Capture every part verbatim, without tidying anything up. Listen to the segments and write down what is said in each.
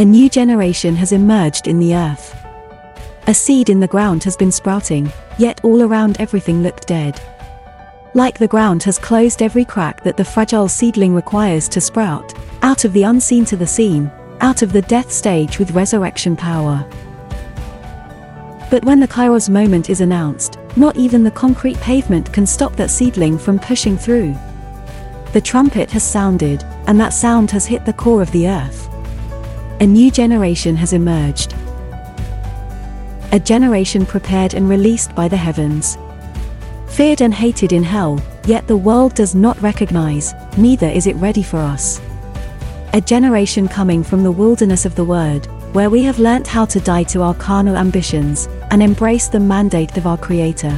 A new generation has emerged in the earth. A seed in the ground has been sprouting, yet all around everything looked dead. Like the ground has closed every crack that the fragile seedling requires to sprout, out of the unseen to the seen, out of the death stage with resurrection power. But when the Kairos moment is announced, not even the concrete pavement can stop that seedling from pushing through. The trumpet has sounded, and that sound has hit the core of the earth. A new generation has emerged. A generation prepared and released by the heavens. Feared and hated in hell, yet the world does not recognize, neither is it ready for us. A generation coming from the wilderness of the Word, where we have learnt how to die to our carnal ambitions, and embrace the mandate of our Creator.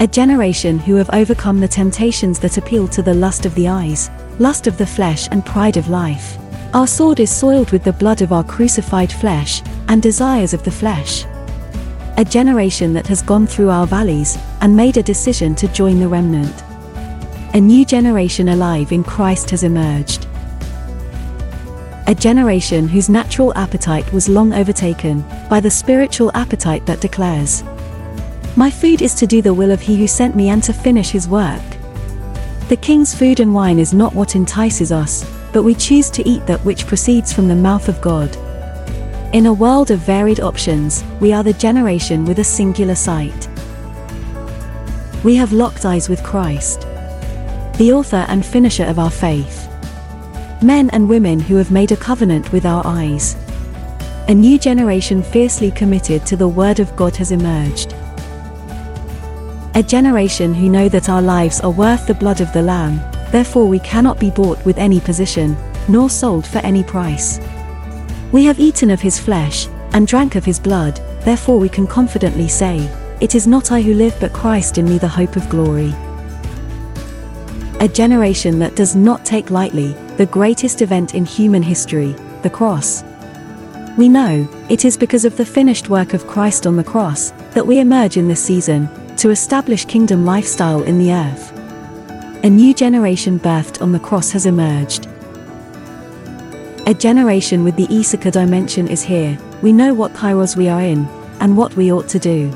A generation who have overcome the temptations that appeal to the lust of the eyes, lust of the flesh and pride of life. Our sword is soiled with the blood of our crucified flesh, and desires of the flesh. A generation that has gone through our valleys, and made a decision to join the remnant. A new generation alive in Christ has emerged. A generation whose natural appetite was long overtaken, by the spiritual appetite that declares, "My food is to do the will of He who sent me and to finish His work." The King's food and wine is not what entices us, but we choose to eat that which proceeds from the mouth of God. In a world of varied options, we are the generation with a singular sight. We have locked eyes with Christ, the author and finisher of our faith. Men and women who have made a covenant with our eyes. A new generation fiercely committed to the Word of God has emerged. A generation who know that our lives are worth the blood of the Lamb. Therefore we cannot be bought with any position, nor sold for any price. We have eaten of His flesh, and drank of His blood, therefore we can confidently say, "It is not I who live but Christ in me, the hope of glory." A generation that does not take lightly the greatest event in human history, the cross. We know, it is because of the finished work of Christ on the cross, that we emerge in this season, to establish kingdom lifestyle in the earth. A new generation birthed on the cross has emerged. A generation with the Issachar dimension is here. We know what kairos we are in, and what we ought to do.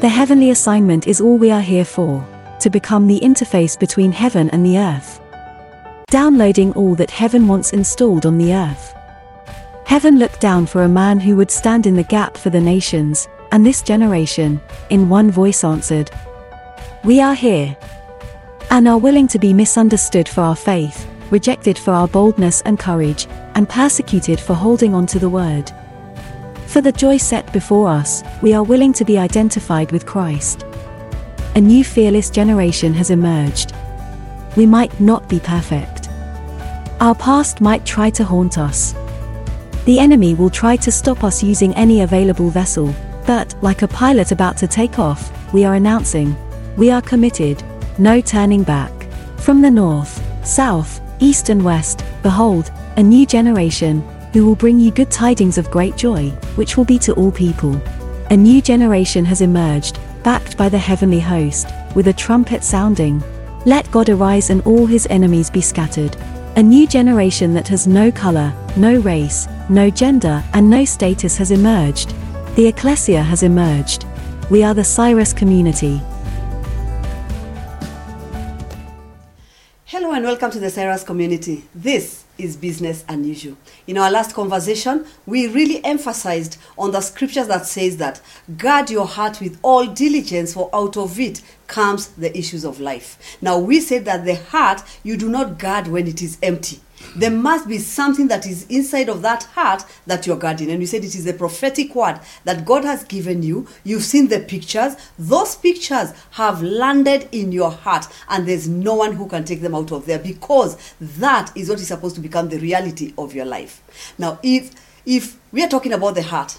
The heavenly assignment is all we are here for, to become the interface between heaven and the earth. Downloading all that heaven wants installed on the earth. Heaven looked down for a man who would stand in the gap for the nations, and this generation, in one voice answered, "We are here," and are willing to be misunderstood for our faith, rejected for our boldness and courage, and persecuted for holding on to the Word. For the joy set before us, we are willing to be identified with Christ. A new fearless generation has emerged. We might not be perfect. Our past might try to haunt us. The enemy will try to stop us using any available vessel, but, like a pilot about to take off, we are announcing, "We are committed. No turning back." From the north, south, east and west, behold, a new generation, who will bring you good tidings of great joy, which will be to all people. A new generation has emerged, backed by the heavenly host, with a trumpet sounding. Let God arise and all His enemies be scattered. A new generation that has no color, no race, no gender, and no status has emerged. The ecclesia has emerged. We are the Cyrus community. Hello and welcome to the Cyrus community. This is Business Unusual. In our last conversation, we really emphasized on the scriptures that says that guard your heart with all diligence, for out of it comes the issues of life. Now we said that the heart you do not guard when it is empty. There must be something that is inside of that heart that you're guarding. And we said it is a prophetic word that God has given you. You've seen the pictures. Those pictures have landed in your heart. And there's no one who can take them out of there, because that is what is supposed to become the reality of your life. Now, if, if we are talking about the heart,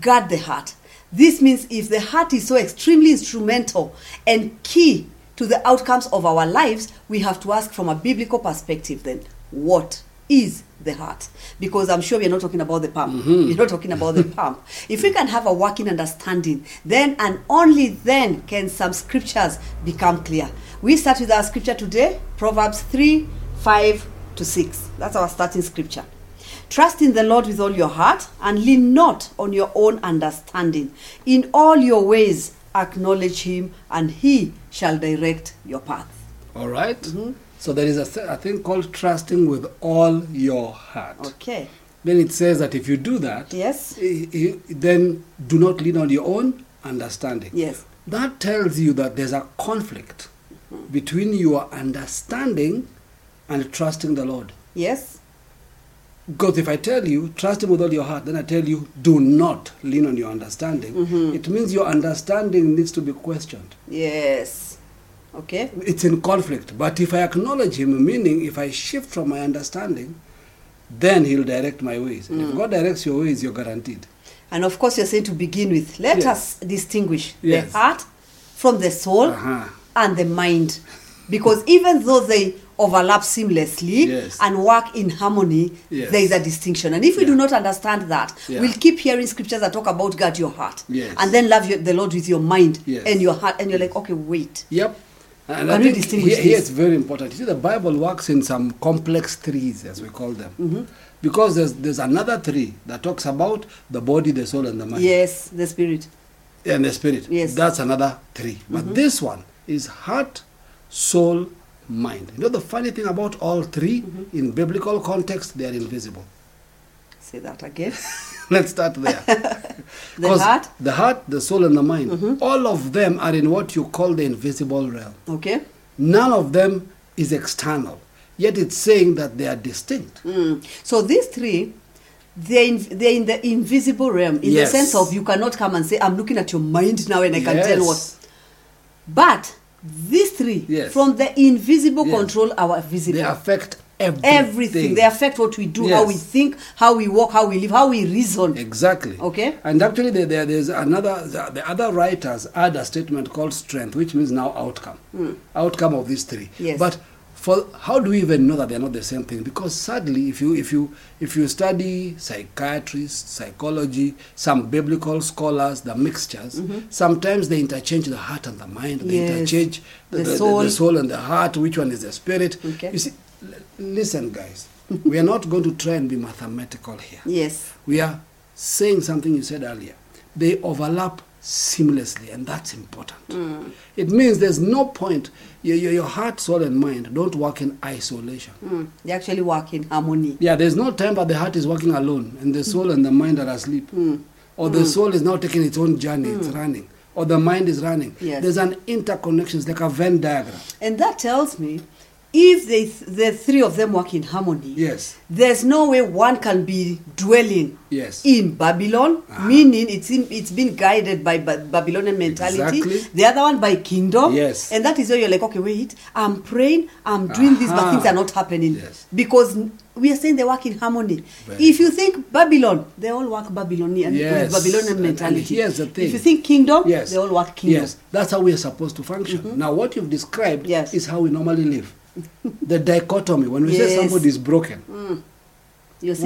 guard the heart. This means if the heart is so extremely instrumental and key to the outcomes of our lives, we have to ask from a biblical perspective then. What is the heart? Because I'm sure we're not talking about the pump. Mm-hmm. We're not talking about the pump. If we can have a working understanding, then and only then can some scriptures become clear. We start with our scripture today, Proverbs three, five to six. That's our starting scripture. Trust in the Lord with all your heart and lean not on your own understanding. In all your ways, acknowledge him and he shall direct your path. All right. Mm-hmm. So there is a, th- a thing called trusting with all your heart. Okay. Then it says that if you do that, yes, I- I- then do not lean on your own understanding. Yes. That tells you that there's a conflict mm-hmm. between your understanding and trusting the Lord. Yes. Because if I tell you, trust him with all your heart, then I tell you, do not lean on your understanding. Mm-hmm. It means your understanding needs to be questioned. Yes. Okay. It's in conflict. But if I acknowledge him, meaning if I shift from my understanding, then he'll direct my ways. Mm. And if God directs your ways, you're guaranteed. And of course, you're saying to begin with, let yes. us distinguish yes. the heart from the soul uh-huh. and the mind. Because even though they overlap seamlessly yes. and work in harmony, yes. there is a distinction. And if we yeah. do not understand that, yeah. we'll keep hearing scriptures that talk about guard your heart. Yes. And then love your, the Lord with your mind yes. and your heart. And you're like, okay, wait. Yep. And Can I we distinguish here, here it's very important. You see, the Bible works in some complex threes, as we call them. Mm-hmm. Because there's, there's another three that talks about the body, the soul, and the mind. Yes, the spirit. And the spirit. Yes. That's another three. But mm-hmm. this one is heart, soul, mind. You know the funny thing about all three, mm-hmm. in biblical context, they are invisible. Say that again. Let's start there. The heart? The heart, the soul, and the mind. Mm-hmm. All of them are in what you call the invisible realm. Okay. None of them is external. Yet it's saying that they are distinct. Mm. So these three, they're in, they're in the invisible realm. In yes. the sense of you cannot come and say, I'm looking at your mind now and I can yes. tell what. But these three, yes. from the invisible yes. control our visible. They affect everything. Everything. They affect what we do, yes. how we think, how we walk, how we live, how we reason. Exactly. Okay. And actually, there, there, there's another, the, the other writers add a statement called strength, which means now outcome. Mm. Outcome of these three. Yes. But for how do we even know that they're not the same thing? Because sadly, if you if you if you study psychiatrists, psychology, some biblical scholars, the mixtures, mm-hmm. sometimes they interchange the heart and the mind. They yes. interchange the, the, soul. The, the soul and the heart. Which one is the spirit? Okay. You see, l- listen, guys, we are not going to try and be mathematical here. Yes, we are saying something you said earlier. They overlap seamlessly, and that's important. Mm. It means there's no point. Your, your, your heart, soul, and mind don't work in isolation. Mm. They actually work in harmony. Yeah, there's no time that the heart is working alone, and the soul mm. and the mind are asleep. Mm. Or the mm. soul is now taking its own journey, mm. it's running. Or the mind is running. Yes. There's an interconnection, it's like a Venn diagram. And that tells me, if they th- the three of them work in harmony, yes. there's no way one can be dwelling yes. in Babylon, uh-huh. meaning it's in, it's been guided by ba- Babylonian mentality, exactly. the other one by kingdom. Yes. And that is where you're like, okay, wait, I'm praying, I'm doing uh-huh. this, but things are not happening. Yes. Because we are saying they work in harmony. Very if you think Babylon, they all work Babylonian, yes. Babylonian mentality. And here's the thing. If you think kingdom, yes. they all work kingdom. Yes. That's how we are supposed to function. Mm-hmm. Now, what you've described yes. is how we normally live. The dichotomy, when we yes. say somebody is broken, mm.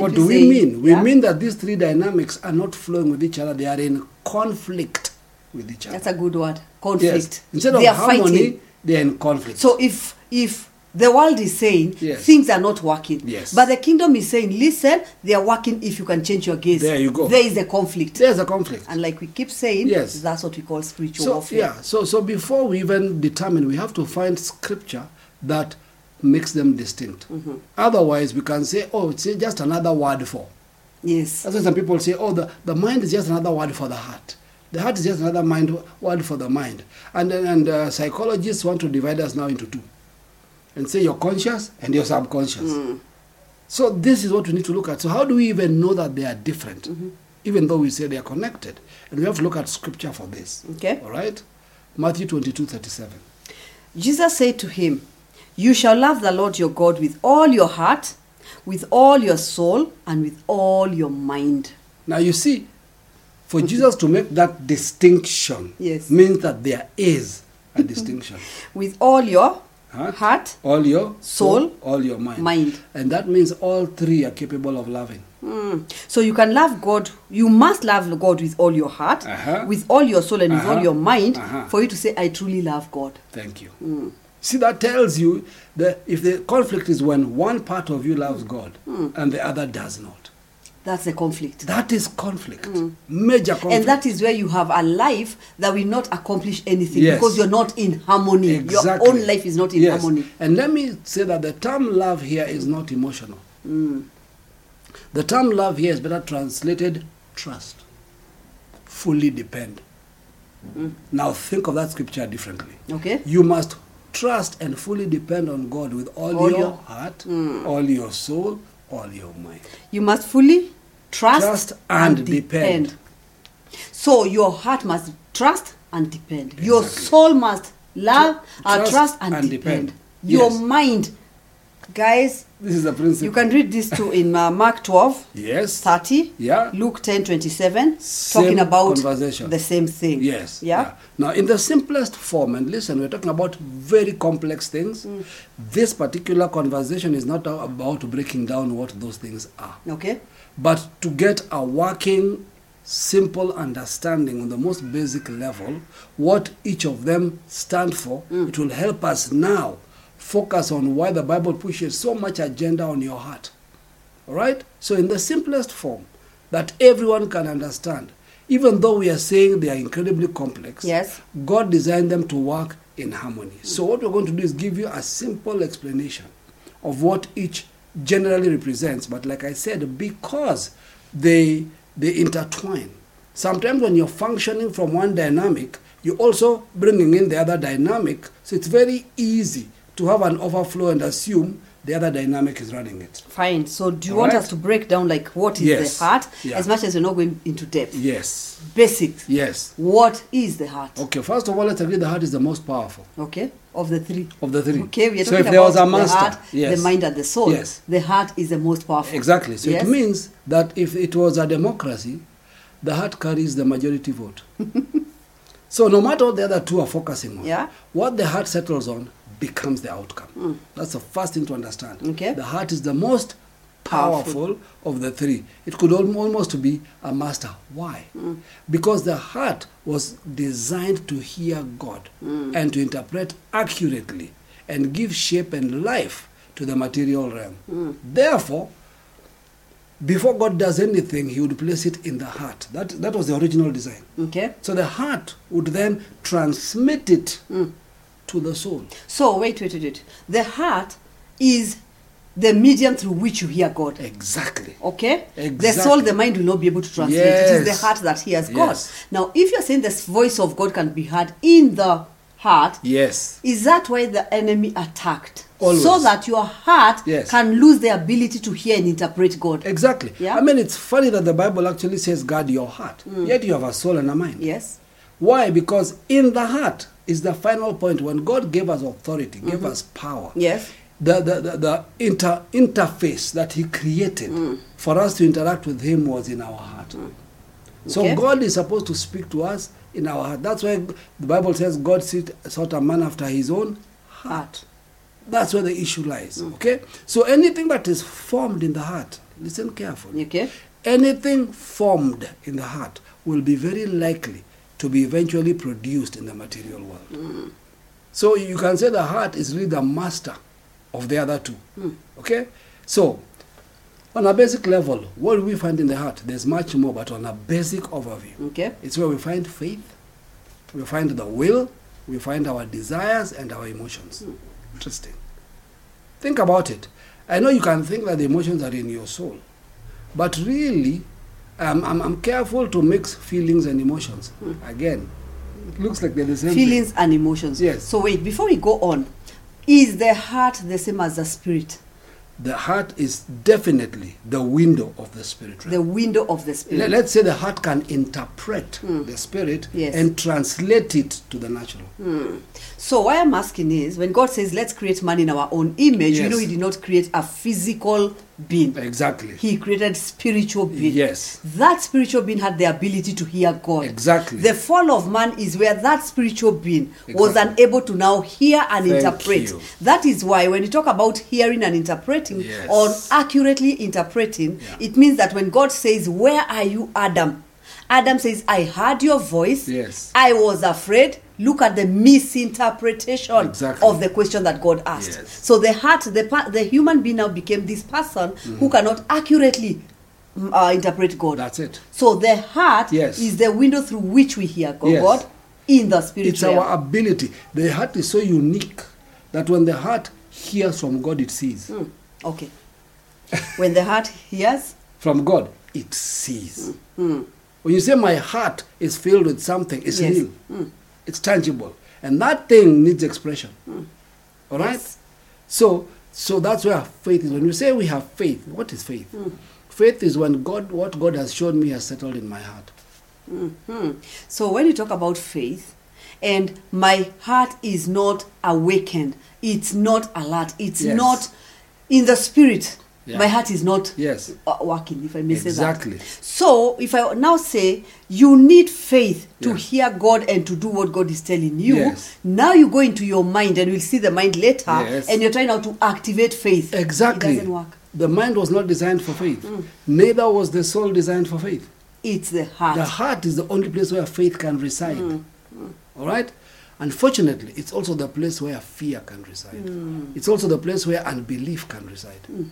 what do we saying, mean? We yeah? mean that these three dynamics are not flowing with each other, they are in conflict with each other. That's a good word, conflict. Yes. Instead they of harmony, fighting. They are in conflict. So if if the world is saying yes. things are not working, yes. but the kingdom is saying, listen, they are working if you can change your gaze. There you go. There is a conflict. There is a conflict. And like we keep saying, yes. that's what we call spiritual so, warfare. Yeah. So, so before we even determine, we have to find scripture that makes them distinct. Mm-hmm. Otherwise, we can say, oh, it's just another word for. Yes. That's why some people say, oh, the, the mind is just another word for the heart. The heart is just another mind word for the mind. And, and uh, psychologists want to divide us now into two and say you're conscious and you're subconscious. Mm. So this is what we need to look at. So how do we even know that they are different, mm-hmm. even though we say they are connected? And we have to look at scripture for this. Okay. All right? Matthew twenty-two thirty-seven. Jesus said to him, you shall love the Lord your God with all your heart, with all your soul, and with all your mind. Now you see, for Jesus to make that distinction yes. means that there is a distinction. With all your heart, heart all your soul, soul, all your mind. mind. And that means all three are capable of loving. Mm. So you can love God, you must love God with all your heart, uh-huh. with all your soul, and uh-huh. with all your mind, uh-huh. for you to say, I truly love God. Thank you. Mm. See, that tells you that if the conflict is when one part of you loves God mm. and the other does not. That's a conflict. That is conflict. Mm. Major conflict. And that is where you have a life that will not accomplish anything, yes, because you're not in harmony. Exactly. Your own life is not in, yes, harmony. And let me say that the term love here is not emotional. Mm. The term love here is better translated trust. Fully depend. Mm. Now think of that scripture differently. Okay. You must trust and fully depend on God with all, all your, your heart, mm, all your soul, all your mind. You must fully Trust, trust and, and depend. depend. So your heart must trust and depend. Exactly. Your soul must love, uh, trust, trust and, and depend. depend. Your, yes, mind. Guys, this is the principle. You can read this too in uh, Mark twelve, yes, thirty, yeah, Luke ten, twenty-seven, same talking about the same thing. Yes. Yeah? Yeah. Now, in the simplest form, and listen, we're talking about very complex things. Mm. This particular conversation is not about breaking down what those things are. Okay. But to get a working, simple understanding on the most basic level, what each of them stand for, mm, it will help us now focus on why the Bible pushes so much agenda on your heart. All right? So in the simplest form that everyone can understand, even though we are saying they are incredibly complex, yes, God designed them to work in harmony. Mm. So what we're going to do is give you a simple explanation of what each generally represents, but like I said, because they they intertwine. Sometimes when you're functioning from one dynamic, you're also bringing in the other dynamic, so it's very easy to have an overflow and assume the other dynamic is running it. Fine. So do you all want, right, us to break down like what is, yes, the heart, yeah, as much as we're not going into depth? Yes. Basics. Yes. What is the heart? Okay, first of all, let's agree the heart is the most powerful. Okay. Of the three. Of the three. Okay, we are so talking if there about was a master, the heart, yes, the mind and the soul. Yes. The heart is the most powerful. Exactly. So yes, it means that if it was a democracy, the heart carries the majority vote. So no matter what the other two are focusing on, yeah, what the heart settles on becomes the outcome. Mm. That's the first thing to understand. Okay. The heart is the most powerful, powerful. of the three. It could almost be a master. Why? Mm. Because the heart was designed to hear God, mm, and to interpret accurately and give shape and life to the material realm. Mm. Therefore, before God does anything, he would place it in the heart. That, that was the original design. Okay. So the heart would then transmit it, mm, to the soul. So, wait, wait, wait, wait. The heart is the medium through which you hear God. Exactly. Okay? Exactly. The soul, the mind will not be able to translate. Yes. It is the heart that hears, yes, God. Now, if you're saying this voice of God can be heard in the heart, yes, is that why the enemy attacked? Always. So that your heart, yes, can lose the ability to hear and interpret God. Exactly. Yeah? I mean, it's funny that the Bible actually says guard your heart. Mm. Yet you have a soul and a mind. Yes. Why? Because in the heart is the final point. When God gave us authority, gave, mm-hmm, us power, yes, the, the, the, the inter, interface that he created, mm, for us to interact with him was in our heart. Mm. So okay, God is supposed to speak to us in our heart. That's why the Bible says God sought a man after his own heart. That's where the issue lies. Mm. Okay? So anything that is formed in the heart, listen carefully, okay, anything formed in the heart will be very likely to be eventually produced in the material world. Mm. So you can say the heart is really the master of the other two. Mm. Okay? So, on a basic level, what do we find in the heart? There's much more, but on a basic overview, okay, it's where we find faith, we find the will, we find our desires and our emotions. Mm. Interesting. Think about it. I know you can think that the emotions are in your soul, but really, Um, I'm, I'm careful to mix feelings and emotions. Mm. Again, it looks like they're the same Feelings thing. and emotions. Yes. So wait, before we go on, is the heart the same as the spirit? The heart is definitely the window of the spirit. Right? The window of the spirit. Let, let's say the heart can interpret, mm, the spirit, yes, and translate it to the natural. Mm. So why I'm asking is, when God says, let's create man in our own image, yes, you know he did not create a physical being. Exactly. He created spiritual being. Yes. That spiritual being had the ability to hear God. Exactly. The fall of man is where that spiritual being, exactly, was unable to now hear and Thank interpret. You. That is why when you talk about hearing and interpreting, yes, or accurately interpreting, yeah, it means that when God says, where are you, Adam? Adam says, I heard your voice. Yes. I was afraid. Look at the misinterpretation, exactly, of the question that God asked. Yes. So the heart, the, the human being now became this person, mm-hmm, who cannot accurately uh, interpret God. That's it. So the heart yes. is the window through which we hear God, yes. God in the spirit. It's realm. Our ability. The heart is so unique that when the heart hears from God, it sees. Mm. Okay. When the heart hears from God, it sees. Mm. When you say my heart is filled with something, it's yes. real. Mm. It's tangible. And that thing needs expression. Mm. All right? Yes. So so that's where faith is. When you say we have faith, what is faith? Mm. Faith is when God, what God has shown me has settled in my heart. Mm-hmm. So when you talk about faith, and my heart is not awakened, it's not alert, it's yes. not in the spirit. Yeah. My heart is not yes. working, if I may exactly. say that. Exactly. So, if I now say, you need faith to yes. hear God and to do what God is telling you, yes. now you go into your mind, and we'll see the mind later, yes. and you're trying now to activate faith. Exactly. It doesn't work. The mind was not designed for faith. Mm. Neither was the soul designed for faith. It's the heart. The heart is the only place where faith can reside. Mm. Mm. All right? Unfortunately, it's also the place where fear can reside. Mm. It's also the place where unbelief can reside. Mm.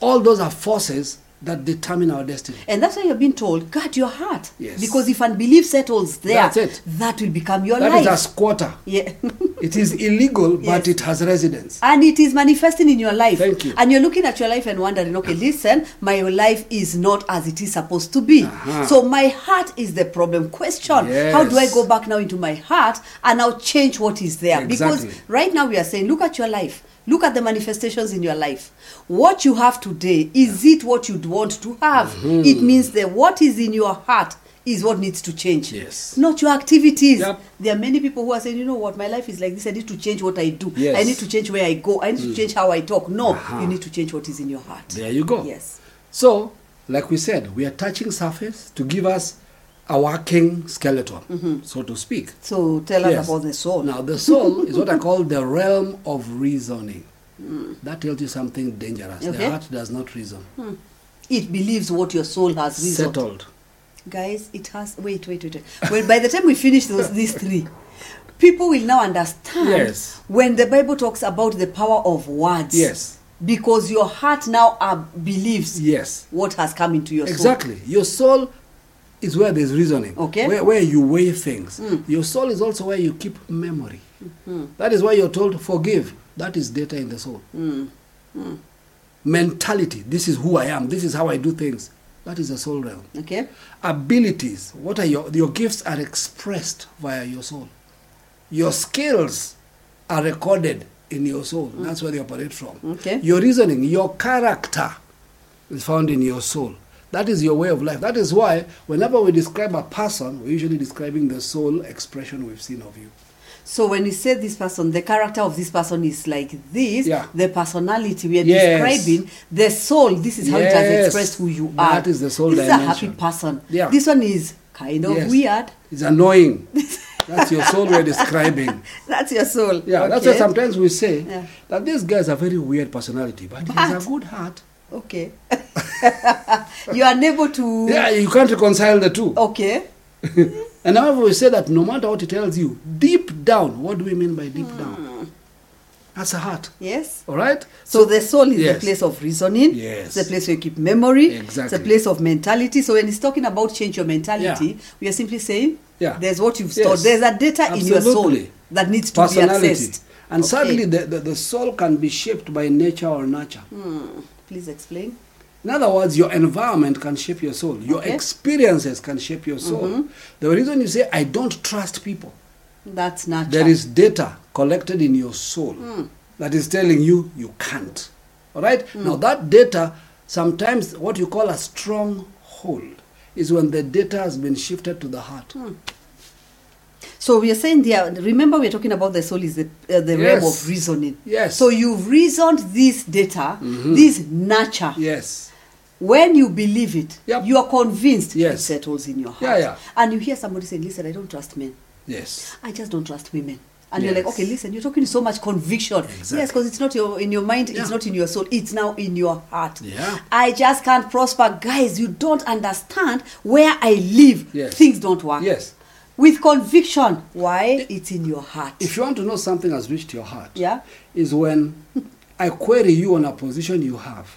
All those are forces that determine our destiny. And that's why you've been told, guard your heart. Yes. Because if unbelief settles there, that's it. That will become your that life. That is a squatter. Yeah. It is illegal, but yes. it has residence. And it is manifesting in your life. Thank you. And you're looking at your life and wondering, okay, listen, my life is not as it is supposed to be. Uh-huh. So my heart is the problem. Question, yes. how do I go back now into my heart and now change what is there? Exactly. Because right now we are saying, look at your life. Look at the manifestations in your life. What you have today, is yeah. it what you'd want to have? Mm-hmm. It means that what is in your heart is what needs to change. Yes. Not your activities. Yep. There are many people who are saying, you know what, my life is like this. I need to change what I do. Yes. I need to change where I go. I need mm. to change how I talk. No, uh-huh. you need to change what is in your heart. There you go. Yes. So, like we said, we are touching surface to give us a working skeleton, mm-hmm. so to speak. So tell us yes. about the soul. Now the soul is what I call the realm of reasoning. Mm. That tells you something dangerous. Okay. The heart does not reason. Mm. It believes what your soul has reasoned. Settled. Guys, it has... Wait, wait, wait. wait. Well, by the time we finish those, these three, people will now understand yes. when the Bible talks about the power of words. Yes. Because your heart now uh, believes yes. what has come into your exactly. soul. Exactly. Your soul... is where there's reasoning, okay. where, where you weigh things. Mm. Your soul is also where you keep memory. Mm-hmm. That is why you're told, forgive. That is data in the soul. Mm. Mm. Mentality, this is who I am. This is how I do things. That is the soul realm. Okay. Abilities, what are your, your gifts are expressed via your soul. Your skills are recorded in your soul. Mm. That's where they operate from. Okay. Your reasoning, your character is found in your soul. That is your way of life. That is why whenever we describe a person, we're usually describing the soul expression we've seen of you. So when you say this person, the character of this person is like this, yeah. the personality we are yes. describing, the soul, this is how yes. it has expressed who you are. That is the soul this dimension. This is a happy person. Yeah. This one is kind of yes. weird. It's annoying. That's your soul we're describing. That's your soul. Yeah, okay. That's why sometimes we say yeah. that these guys are very weird personality, but, but he has a good heart. Okay. You are unable to... Yeah, you can't reconcile the two. Okay. And however, we say that no matter what it tells you, deep down, what do we mean by deep mm. down? That's a heart. Yes. All right? So, so the soul is yes. the place of reasoning. Yes. It's the place where you keep memory. Exactly. It's the place of mentality. So when it's talking about change your mentality, yeah. we are simply saying yeah. there's what you've stored. Yes. There's a data absolutely. In your soul that needs to be accessed. And okay. sadly, the, the, the soul can be shaped by nature or nurture. Mm. Please explain. In other words, your environment can shape your soul. Your okay. experiences can shape your soul. Mm-hmm. The reason you say, I don't trust people. That's not there true. Is data collected in your soul mm. that is telling you, you can't. All right? Mm. Now that data, sometimes what you call a stronghold, is when the data has been shifted to the heart. Mm. So we are saying there, remember we are talking about the soul is the, uh, the yes. realm of reasoning. Yes. So you've reasoned this data, mm-hmm. this nurture. Yes. When you believe it, yep. you are convinced yes. it settles in your heart. Yeah, yeah. And you hear somebody saying, listen, I don't trust men. Yes. I just don't trust women. And yes. you're like, okay, listen, you're talking so much conviction. Exactly. Yes, because it's not your, in your mind, yeah. it's not in your soul, it's now in your heart. Yeah. I just can't prosper. Guys, you don't understand where I live. Yes. Things don't work. Yes. With conviction. Why? It's in your heart. If you want to know something has reached your heart, yeah. is when I query you on a position you have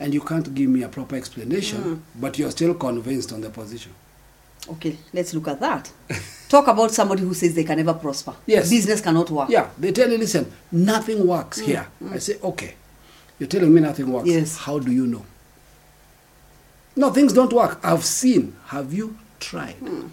and you can't give me a proper explanation, mm. but you're still convinced on the position. Okay, let's look at that. Talk about somebody who says they can never prosper. Yes. Business cannot work. Yeah, they tell you, listen, nothing works mm. here. Mm. I say, okay, you're telling me nothing works. Yes. How do you know? No, things don't work. I've seen. Have you tried? Mm.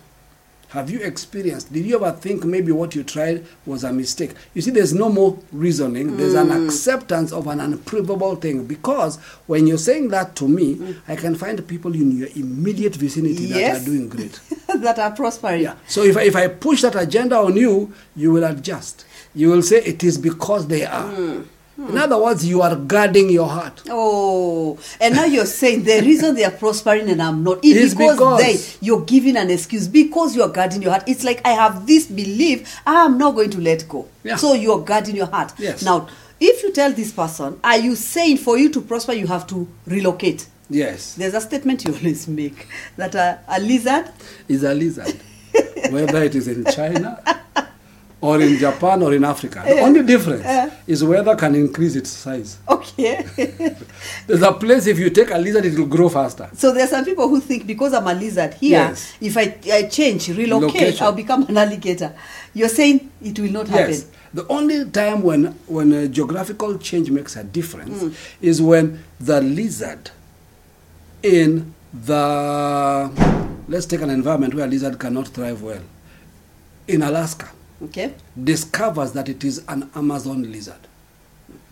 Have you experienced? Did you ever think maybe what you tried was a mistake? You see, there's no more reasoning. Mm. There's an acceptance of an unprovable thing. Because when you're saying that to me, mm. I can find people in your immediate vicinity yes. that are doing great. That are prospering. Yeah. So if I, if I push that agenda on you, you will adjust. You will say it is because they are. Mm. Hmm. In other words, you are guarding your heart. Oh, and now you're saying the reason they are prospering and I'm not, it is because, because they, you're giving an excuse because you are guarding your heart. It's like I have this belief, I'm not going to let go. Yeah. So you are guarding your heart. Yes. Now, if you tell this person, are you saying for you to prosper, you have to relocate? Yes. There's a statement you always make that a, a lizard is a lizard, whether it is in China or in Japan or in Africa. The yeah. only difference yeah. is weather can increase its size. Okay. There's a place if you take a lizard, it will grow faster. So there are some people who think because I'm a lizard here, yes. if I, I change, relocate, Location. I'll become an alligator. You're saying it will not happen. Yes. The only time when, when a geographical change makes a difference mm. is when the lizard in the... Let's take an environment where a lizard cannot thrive well. In Alaska. Okay. Discovers that it is an Amazon lizard.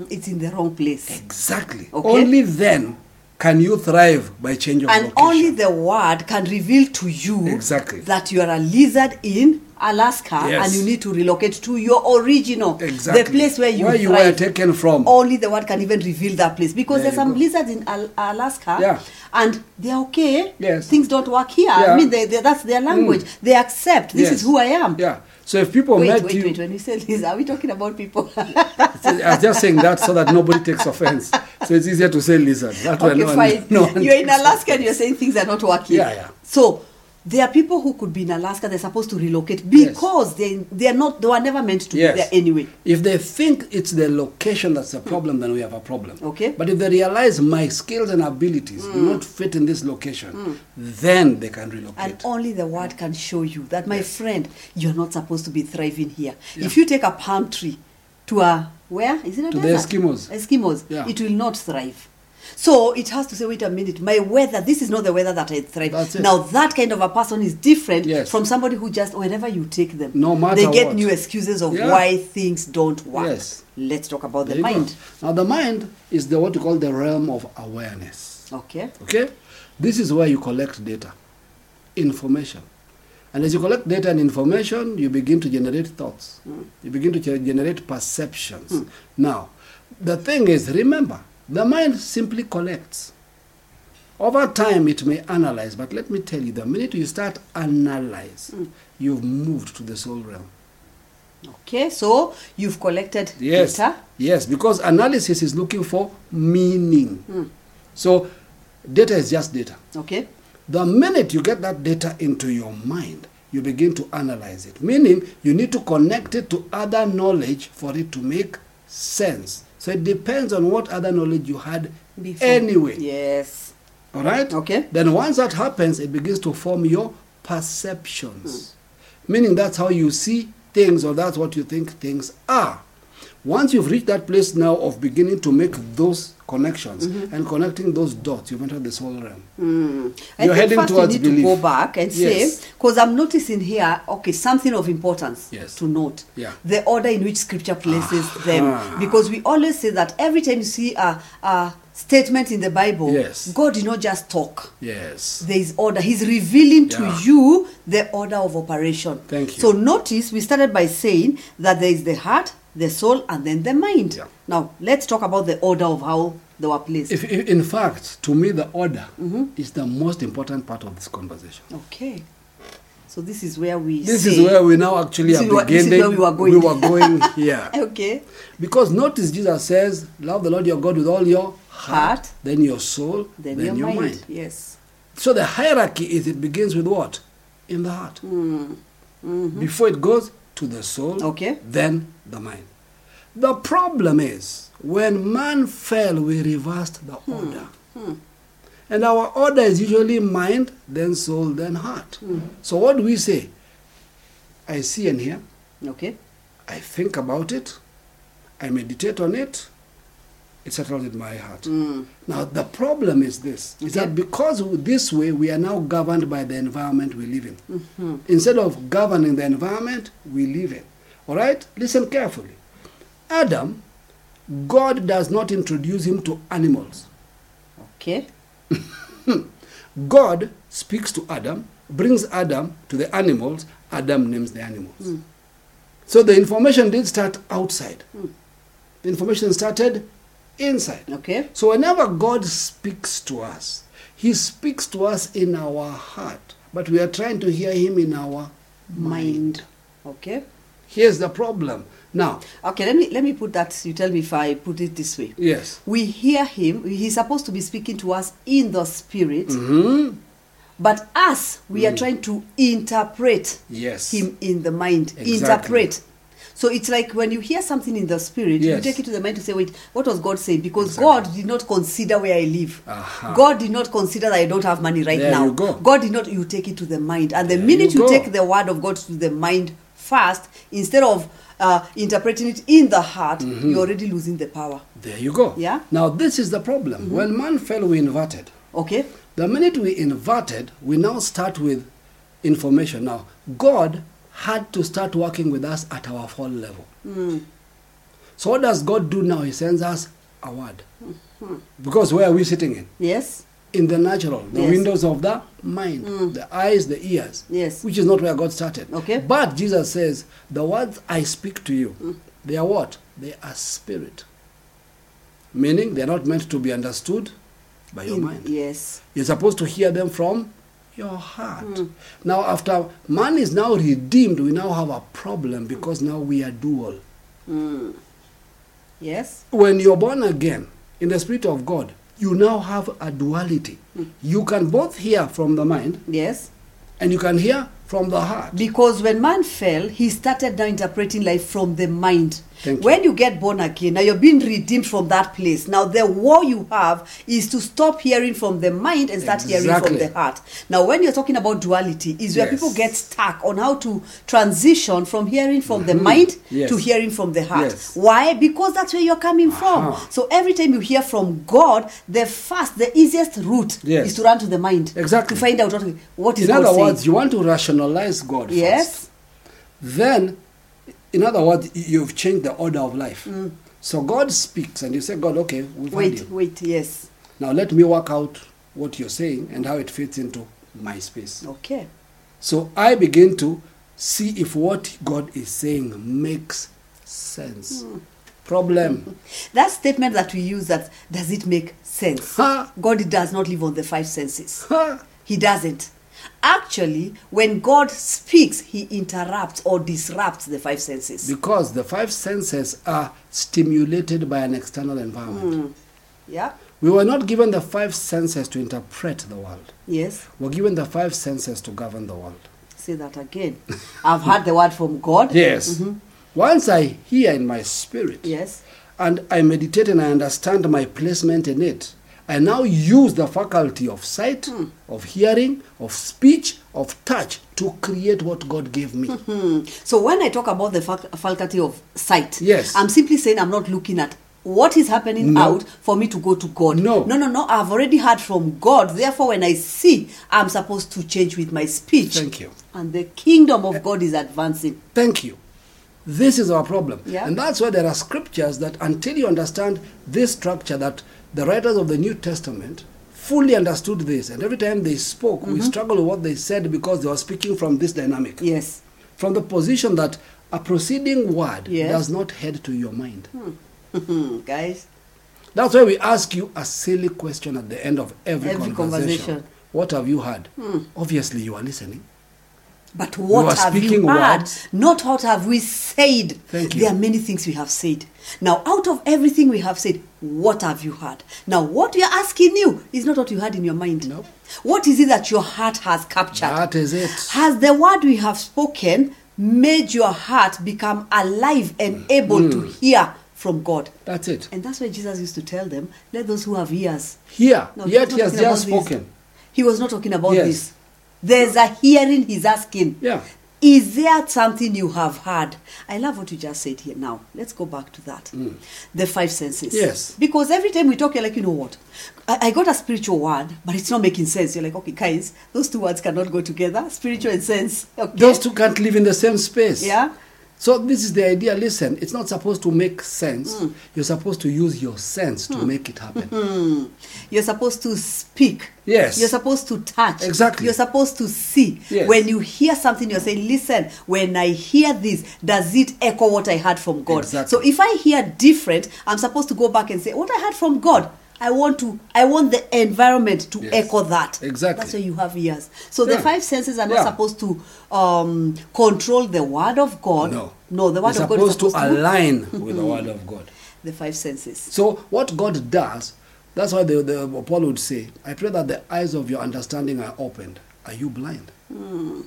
It's in the wrong place. Exactly. Okay. Only then can you thrive by change of and location. And only the word can reveal to you exactly. that you are a lizard in Alaska yes. and you need to relocate to your original. Exactly. The place where you where thrive. You were taken from. Only the word can even reveal that place. Because there there's some go. lizards in Al- Alaska yeah. and they're okay. Yes. Things don't work here. Yeah. I mean, they, they, that's their language. Mm. They accept. This yes. is who I am. Yeah. So if people wait, met wait, you... Wait, wait, when you say this, are we talking about people? I was just saying that so that nobody takes offense. So it's easier to say lizard. That's okay, no fine. One, no one you're in Alaska and you're saying things are not working. Yeah, yeah. So there are people who could be in Alaska, they're supposed to relocate because yes. they they are not, they were never meant to yes. be there anyway. If they think it's the location that's the problem, mm. then we have a problem. Okay. But if they realize my skills and abilities mm. do not fit in this location, mm. then they can relocate. And only the word can show you that, my yes. friend, you're not supposed to be thriving here. Yeah. If you take a palm tree to a, where? Is it a to desert? The Eskimos. Eskimos. Yeah. It will not thrive. So it has to say, wait a minute, my weather, this is not the weather that I thrive. Now that kind of a person is different yes. from somebody who just, whenever you take them, no matter they get what. new excuses of yeah. why things don't work. Yes. Let's talk about there the mind. Go. Now the mind is the what you call the realm of awareness. Okay. Okay. This is where you collect data, information. And as you collect data and information, you begin to generate thoughts. Mm. You begin to generate perceptions. Mm. Now, the thing is, remember, the mind simply collects. Over time, it may analyze, but let me tell you, the minute you start analyze, mm. you've moved to the soul realm. Okay, so you've collected yes. data. Yes, because analysis is looking for meaning. Mm. So data is just data. Okay. The minute you get that data into your mind, you begin to analyze it, meaning you need to connect it to other knowledge for it to make sense. So it depends on what other knowledge you had before. Anyway. Yes. All right? Okay. Then once that happens, it begins to form your perceptions. Mm. Meaning that's how you see things or that's what you think things are. Once you've reached that place now of beginning to make those connections mm-hmm. and connecting those dots, you've entered the soul realm. Mm. And you're heading towards belief. You need belief. To go back and yes. say, because I'm noticing here, okay, something of importance yes. to note. Yeah. The order in which scripture places ah. them. Because we always say that every time you see a, a statement in the Bible, yes. God did not just talk. Yes. There is order. He's revealing yeah. to you the order of operation. Thank you. So notice, we started by saying that there is the heart, the soul, and then the mind. Yeah. Now, let's talk about the order of how they were placed. If, if, in fact, to me, the order mm-hmm. is the most important part of this conversation. Okay. So this is where we This say, is where we now actually are beginning. This is where we were going. We were going here. Okay. Because notice Jesus says, love the Lord your God with all your heart, heart then your soul, then, then your, your mind. mind. Yes. So the hierarchy is it begins with what? In the heart. Mm. Mm-hmm. Before it goes to the soul, okay. then the mind. The problem is, when man fell, we reversed the hmm. order. Hmm. And our order is usually mind, then soul, then heart. Mm. So what do we say? I see and hear. Okay. I think about it. I meditate on it. It settles in my heart. Mm. Now the problem is this, is okay. that because this way we are now governed by the environment we live in. Mm-hmm. Instead of governing the environment, we live in. All right? Listen carefully. Adam, God does not introduce him to animals. Okay. God speaks to Adam, brings Adam to the animals, Adam names the animals. Mm. So the information didn't start outside. Mm. The information started inside. Okay. So whenever God speaks to us, he speaks to us in our heart, but we are trying to hear him in our mind. mind. Okay. Here's the problem. Now, okay, let me let me put that. You tell me if I put it this way. Yes, we hear him. He's supposed to be speaking to us in the spirit, mm-hmm. but us, we mm. are trying to interpret yes. him in the mind. Exactly. Interpret. So it's like when you hear something in the spirit, yes. you take it to the mind to say, wait, what was God saying? Because exactly. God did not consider where I live. Uh-huh. God did not consider that I don't have money right there now. You go. God did not. You take it to the mind, and the there minute you, you take the word of God to the mind first, instead of Uh, interpreting it in the heart, mm-hmm. you're already losing the power. There you go. Yeah. Now this is the problem. Mm-hmm. When man fell, we inverted. Okay. The minute we inverted, we now start with information. Now God had to start working with us at our fall level. Mm. So what does God do now? He sends us a word. Mm-hmm. Because where are we sitting in? Yes. In the natural, the yes. windows of the mind, mm. the eyes, the ears, yes. which is not where God started. Okay. But Jesus says, the words I speak to you, mm. they are what? They are spirit. Meaning they are not meant to be understood by your in, mind. Yes. You're supposed to hear them from your heart. Mm. Now after man is now redeemed, we now have a problem because now we are dual. Mm. Yes. When you're born again, in the spirit of God, you now have a duality. Mm. You can both hear from the mind. Yes. And you can hear from the heart. Because when man fell, he started now interpreting life from the mind. Thank when you. you get born again, now you're being redeemed from that place. Now the war you have is to stop hearing from the mind and start exactly. hearing from the heart. Now when you're talking about duality, is where yes. people get stuck on how to transition from hearing from mm-hmm. the mind yes. to hearing from the heart. Yes. Why? Because that's where you're coming uh-huh. from. So every time you hear from God, the first, the easiest route yes. is to run to the mind. Exactly. To find out what, what is God saying. In other words, you want to rationalize God yes. first. Then in other words, you've changed the order of life. Mm. So God speaks and you say, God, okay, we've Wait, you. wait, yes. Now let me work out what you're saying and how it fits into my space. Okay. So I begin to see if what God is saying makes sense. Mm. Problem. That statement that we use, that does it make sense? Ha. God does not live on the five senses. Ha. He doesn't. Actually, when God speaks, he interrupts or disrupts the five senses. Because the five senses are stimulated by an external environment. Mm. Yeah. We were not given the five senses to interpret the world. Yes. We were given the five senses to govern the world. Say that again. I've heard the word from God. Yes. Mm-hmm. Once I hear in my spirit, yes, and I meditate and I understand my placement in it, I now use the faculty of sight, mm. of hearing, of speech, of touch to create what God gave me. Mm-hmm. So when I talk about the fac- faculty of sight, yes. I'm simply saying I'm not looking at what is happening no. out for me to go to God. No. No, no, no. I've already heard from God. Therefore, when I see, I'm supposed to change with my speech. Thank you. And the kingdom of uh, God is advancing. Thank you. This is our problem. Yeah. And that's why there are scriptures that until you understand this structure that the writers of the New Testament fully understood this, and every time they spoke, mm-hmm. we struggled with what they said because they were speaking from this dynamic. Yes. From the position that a proceeding word yes. does not head to your mind. Hmm. Guys. That's why we ask you a silly question at the end of every, every conversation. conversation. What have you heard? Hmm. Obviously, you are listening. But what have you heard? Words. Not what have we said. Thank you. There are many things we have said. Now, out of everything we have said, what have you heard? Now, what we are asking you is not what you had in your mind. No. What is it that your heart has captured? That is it. Has the word we have spoken made your heart become alive and mm. able mm. to hear from God. That's it. And that's why Jesus used to tell them, let those who have ears hear. No, yet he has just spoken. This. He was not talking about yes. this. There's a hearing he's asking. Yeah. Is there something you have heard? I love what you just said here now. Let's go back to that. Mm. The five senses. Yes. Because every time we talk, you're like, you know what? I, I got a spiritual word, but it's not making sense. You're like, okay, guys, those two words cannot go together. Spiritual and sense. Okay. Those two can't live in the same space. Yeah. So this is the idea. Listen, it's not supposed to make sense. Mm. You're supposed to use your sense mm. to make it happen. Mm-hmm. You're supposed to speak. Yes. You're supposed to touch. Exactly. You're supposed to see. Yes. When you hear something, you're saying, listen, when I hear this, does it echo what I heard from God? Exactly. So if I hear different, I'm supposed to go back and say, what I heard from God, I want to. I want the environment to yes. echo that. Exactly. That's why you have ears. So yeah. the five senses are not yeah. supposed to um, control the word of God. No. No, the word They're of God is supposed to align to... with the word of God. The five senses. So what God does, that's why the, the Paul would say, I pray that the eyes of your understanding are opened. Are you blind? Mm.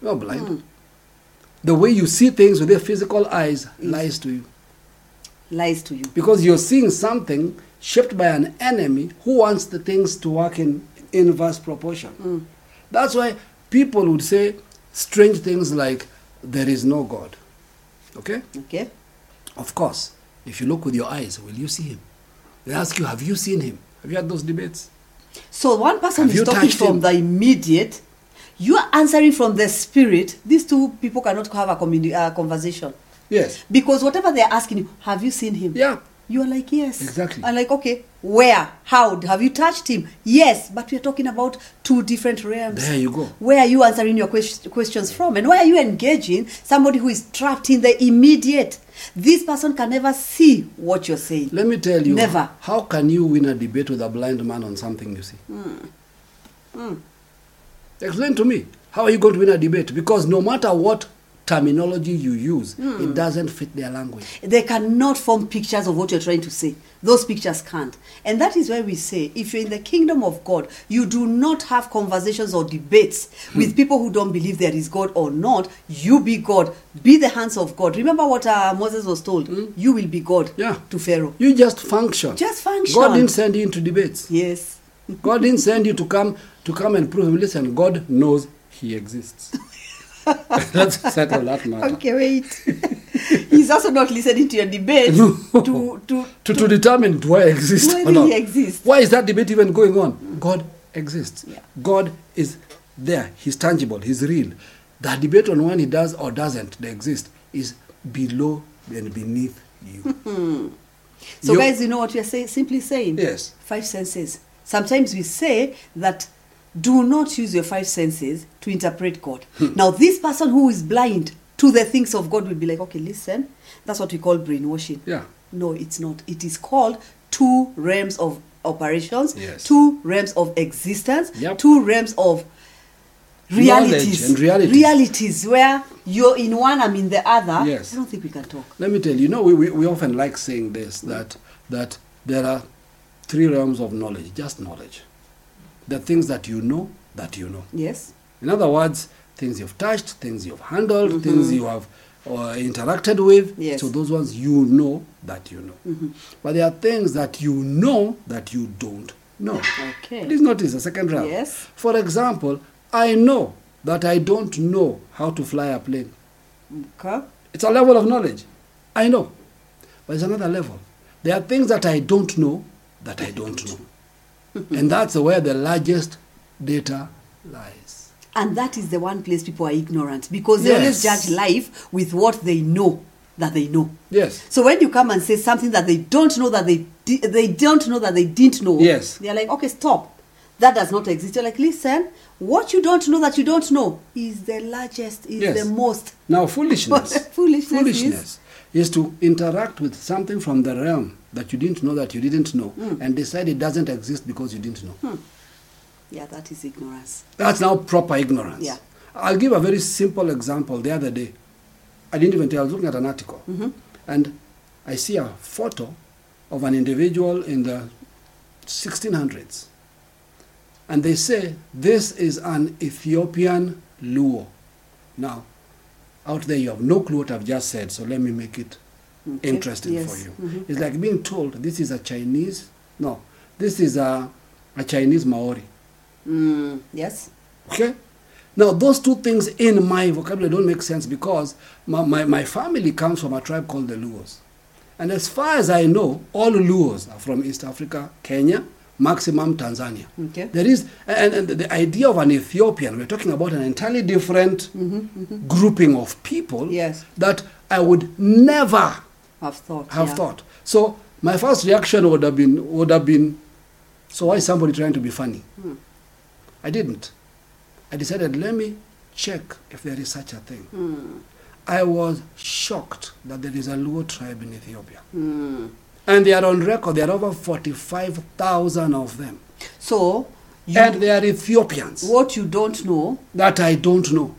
You're blind. Mm. The way you see things with your physical eyes mm. lies to you. Lies to you. Because you're seeing something shaped by an enemy who wants the things to work in inverse proportion. Mm. That's why people would say strange things like, there is no God. Okay? Okay. Of course, if you look with your eyes, will you see him? They ask you, have you seen him? Have you had those debates? So one person have is talking from him? The immediate, you are answering from the spirit. These two people cannot have a communi- uh, conversation. Yes. Because whatever they are asking you, have you seen him? Yeah. You are like, yes. Exactly. I'm like, okay, where? How? Have you touched him? Yes, but we are talking about two different realms. There you go. Where are you answering your quest- questions from? And where are you engaging somebody who is trapped in the immediate? This person can never see what you're saying. Let me tell you. Never. How can you win a debate with a blind man on something you see? Mm. Mm. Explain to me. How are you going to win a debate? Because no matter what terminology you use, mm. it doesn't fit their language. They cannot form pictures of what you're trying to say. Those pictures can't. And that is why we say, if you're in the kingdom of God, you do not have conversations or debates hmm. with people who don't believe there is God or not. You be God. Be the hands of God. Remember what uh, Moses was told? Hmm. You will be God yeah. to Pharaoh. You just function. Just function. God didn't send you into debates. Yes. God didn't send you to come to come and prove him. Listen, God knows he exists. Let's settle that matter. Okay, wait. He's also not listening to your debate no. to, to, to, to determine do I exist do I really or not. Exist. Why is that debate even going on? Mm. God exists. Yeah. God is there. He's tangible. He's real. The debate on when he does or doesn't exist is below and beneath you. Mm-hmm. So You're, guys, you know what we are say, simply saying? Yes. Five senses. Sometimes we say that do not use your five senses to interpret God. Hmm. Now, this person who is blind to the things of God will be like, okay, listen, that's what we call brainwashing. Yeah. No, it's not. It is called two realms of operations, yes. two realms of existence, yep. two realms of realities. And realities. Realities where you're in one, I'm in the other. Yes. I don't think we can talk. Let me tell you, you know, we, we, we often like saying this, that that there are three realms of knowledge, just knowledge. The things that you know, that you know. Yes. In other words, things you've touched, things you've handled, mm-hmm. things you have uh, interacted with. Yes. So those ones you know that you know. Mm-hmm. But there are things that you know that you don't know. Okay. Please notice the second round. Yes. For example, I know that I don't know how to fly a plane. Okay. It's a level of knowledge. I know. But it's another level. There are things that I don't know that I don't know. And that's where the largest data lies. And that is the one place people are ignorant because they yes. always judge life with what they know that they know. Yes. So when you come and say something that they don't know that they di- they don't know that they didn't know, yes. they're like, okay, stop. That does not exist. You're like, listen, what you don't know that you don't know is the largest, is yes. the most. Now, foolishness. foolishness. Foolishness is, is to interact with something from the realm that you didn't know that you didn't know mm. and decide it doesn't exist because you didn't know. Hmm. Yeah, that is ignorance. That's now proper ignorance. Yeah. I'll give a very simple example. The other day, I didn't even tell, I was looking at an article mm-hmm. and I see a photo of an individual in the sixteen hundreds and they say, this is an Ethiopian Luo. Now, out there you have no clue what I've just said, so let me make it mm-hmm. interesting yes. for you. Mm-hmm. It's like being told this is a Chinese, no, this is a, a Chinese Maori. Mm. Yes. Okay? Now, those two things in my vocabulary don't make sense because my, my, my family comes from a tribe called the Luos. And as far as I know, all Luos are from East Africa, Kenya, maximum Tanzania. Okay. There is, and, and the idea of an Ethiopian, we're talking about an entirely different mm-hmm, mm-hmm. grouping of people yes. that I would never have thought. Have yeah. thought. So my first reaction would have been, would have been, so why is somebody trying to be funny? Hmm. I didn't. I decided, let me check if there is such a thing. Mm. I was shocked that there is a Luo tribe in Ethiopia. Mm. And they are on record. There are over forty-five thousand of them. So, you and they are Ethiopians. What you don't know. That I don't know.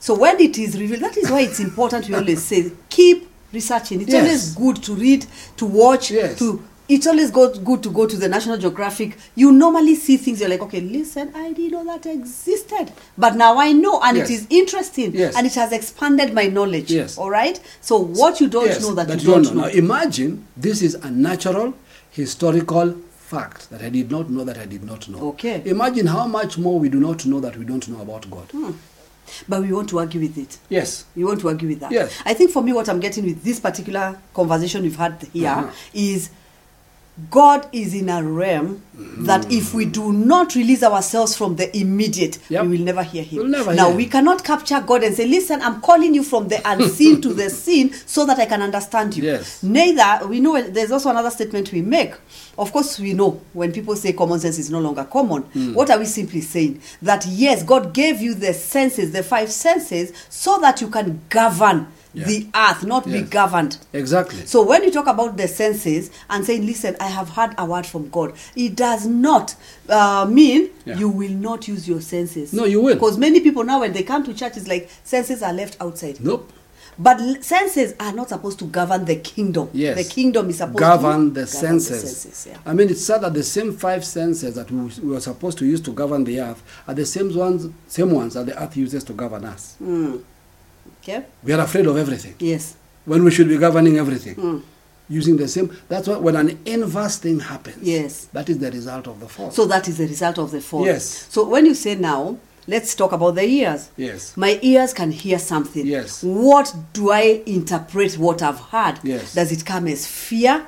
So when it is revealed, that is why it's important we always say, keep researching. It's yes. always good to read, to watch, yes. to... It's always good, good to go to the National Geographic. You normally see things, you're like, okay, listen, I didn't know that existed. But now I know, and yes. it is interesting. Yes. And it has expanded my knowledge. Yes. All right? So what you don't yes, know that, that you don't know. know. Now imagine, this is a natural, historical fact that I did not know that I did not know. Okay. Imagine how much more we do not know that we don't know about God. Hmm. But we want to argue with it. Yes. We want to argue with that. Yes. I think for me, what I'm getting with this particular conversation we've had here uh-huh. is... God is in a realm mm. that if we do not release ourselves from the immediate, yep. we will never hear him. We'll never now, hear him. We cannot capture God and say, listen, I'm calling you from the unseen to the seen so that I can understand you. Yes. Neither, we know, there's also another statement we make. Of course, we know when people say common sense is no longer common. Mm. What are we simply saying? That yes, God gave you the senses, the five senses, so that you can govern Yeah. the earth, not yes. be governed. Exactly. So when you talk about the senses and saying, listen, I have heard a word from God, it does not uh, mean yeah. you will not use your senses. No, you will. Because many people now, when they come to church, it's like senses are left outside. Nope. But senses are not supposed to govern the kingdom. Yes. The kingdom is supposed govern to the govern senses. the senses. Yeah. I mean, it's sad that the same five senses that we, we were supposed to use to govern the earth are the same ones, same ones that the earth uses to govern us. Mm. Okay. We are afraid of everything. Yes. When we should be governing everything. Mm. Using the same. That's why when an inverse thing happens. Yes. That is the result of the fall. So that is the result of the fall. Yes. So when you say now, let's talk about the ears. Yes. My ears can hear something. Yes. What do I interpret what I've heard? Yes. Does it come as fear?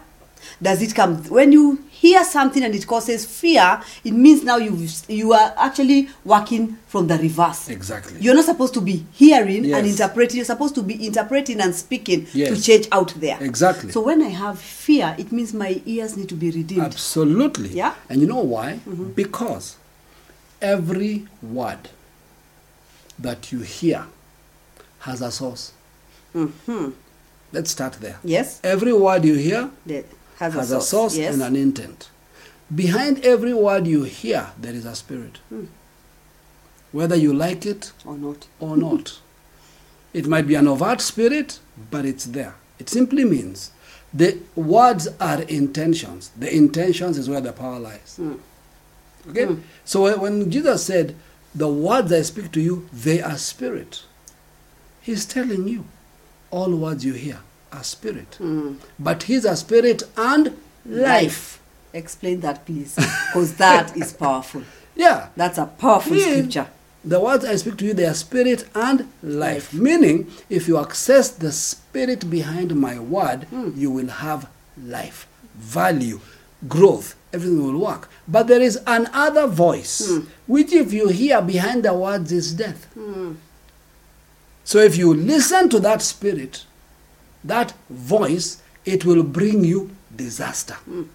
Does it come... When you hear something and it causes fear, it means now you you are actually working from the reverse. Exactly. You're not supposed to be hearing yes. and interpreting. You're supposed to be interpreting and speaking yes. to change out there. Exactly. So when I have fear, it means my ears need to be redeemed. Absolutely. Yeah. And you know why? Mm-hmm. Because every word that you hear has a source. Mm-hmm. Let's start there. Yes. Every word you hear... The- Has, has a source, a source yes. and an intent. Behind every word you hear, there is a spirit. Mm. Whether you like it or not. Or not. It might be an overt spirit, but it's there. It simply means the words are intentions. The intentions is where the power lies. Mm. Okay? Mm. So when Jesus said, the words I speak to you, they are spirit. He's telling you, all words you hear. A spirit. Mm. But he's a spirit and life. Explain that, please. Because that is powerful. Yeah. That's a powerful yeah. scripture. The words I speak to you, they are spirit and life. life. Meaning, if you access the spirit behind my word, mm. you will have life, value, growth. Everything will work. But there is another voice, mm. which if you hear behind the words is death. Mm. So if you listen to that spirit, that voice, it will bring you disaster. Mm.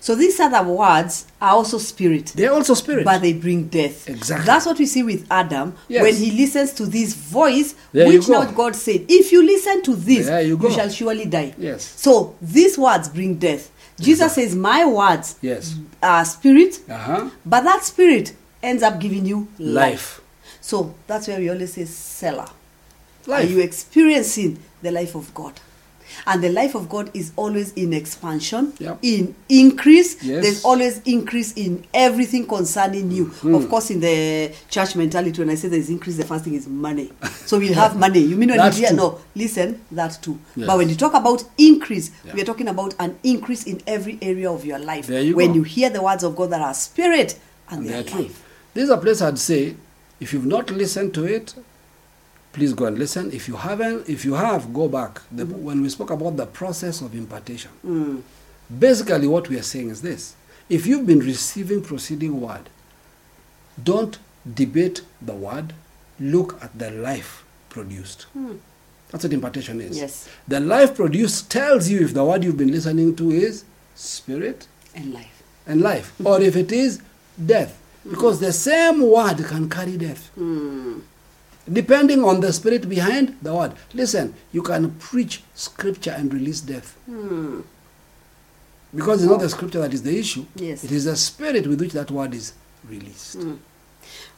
So these other words are also spirit. They're also spirit. But they bring death. Exactly. That's what we see with Adam. Yes. When he listens to this voice, there which now God said, if you listen to this, you, you shall surely die. Yes. So these words bring death. Jesus mm-hmm. says, my words yes. are spirit, uh-huh. but that spirit ends up giving you life. life. So that's where we always say, seller. Life. Are you experiencing the life of God? And the life of God is always in expansion, yep. in increase. Yes. There's always increase in everything concerning you. Mm. Of course, in the church mentality, when I say there's increase, the first thing is money. So we'll have money. You mean when you hear, no, listen, that too. Yes. But when you talk about increase, yeah. we are talking about an increase in every area of your life. There you when go. you hear the words of God that are spirit and, and they are life. This is a place I'd say, if you've not listened to it, please go and listen. If you haven't, if you have, go back. The, mm-hmm. When we spoke about the process of impartation, mm. basically what we are saying is this. If you've been receiving proceeding word, don't debate the word. Look at the life produced. Mm. That's what impartation is. Yes. The life produced tells you if the word you've been listening to is spirit and life. And life. Mm-hmm. Or if it is death. Mm. Because the same word can carry death. Mm. Depending on the spirit behind the word. Listen, you can preach scripture and release death. Hmm. Because it's not the scripture that is the issue. Yes. It is the spirit with which that word is released. Hmm.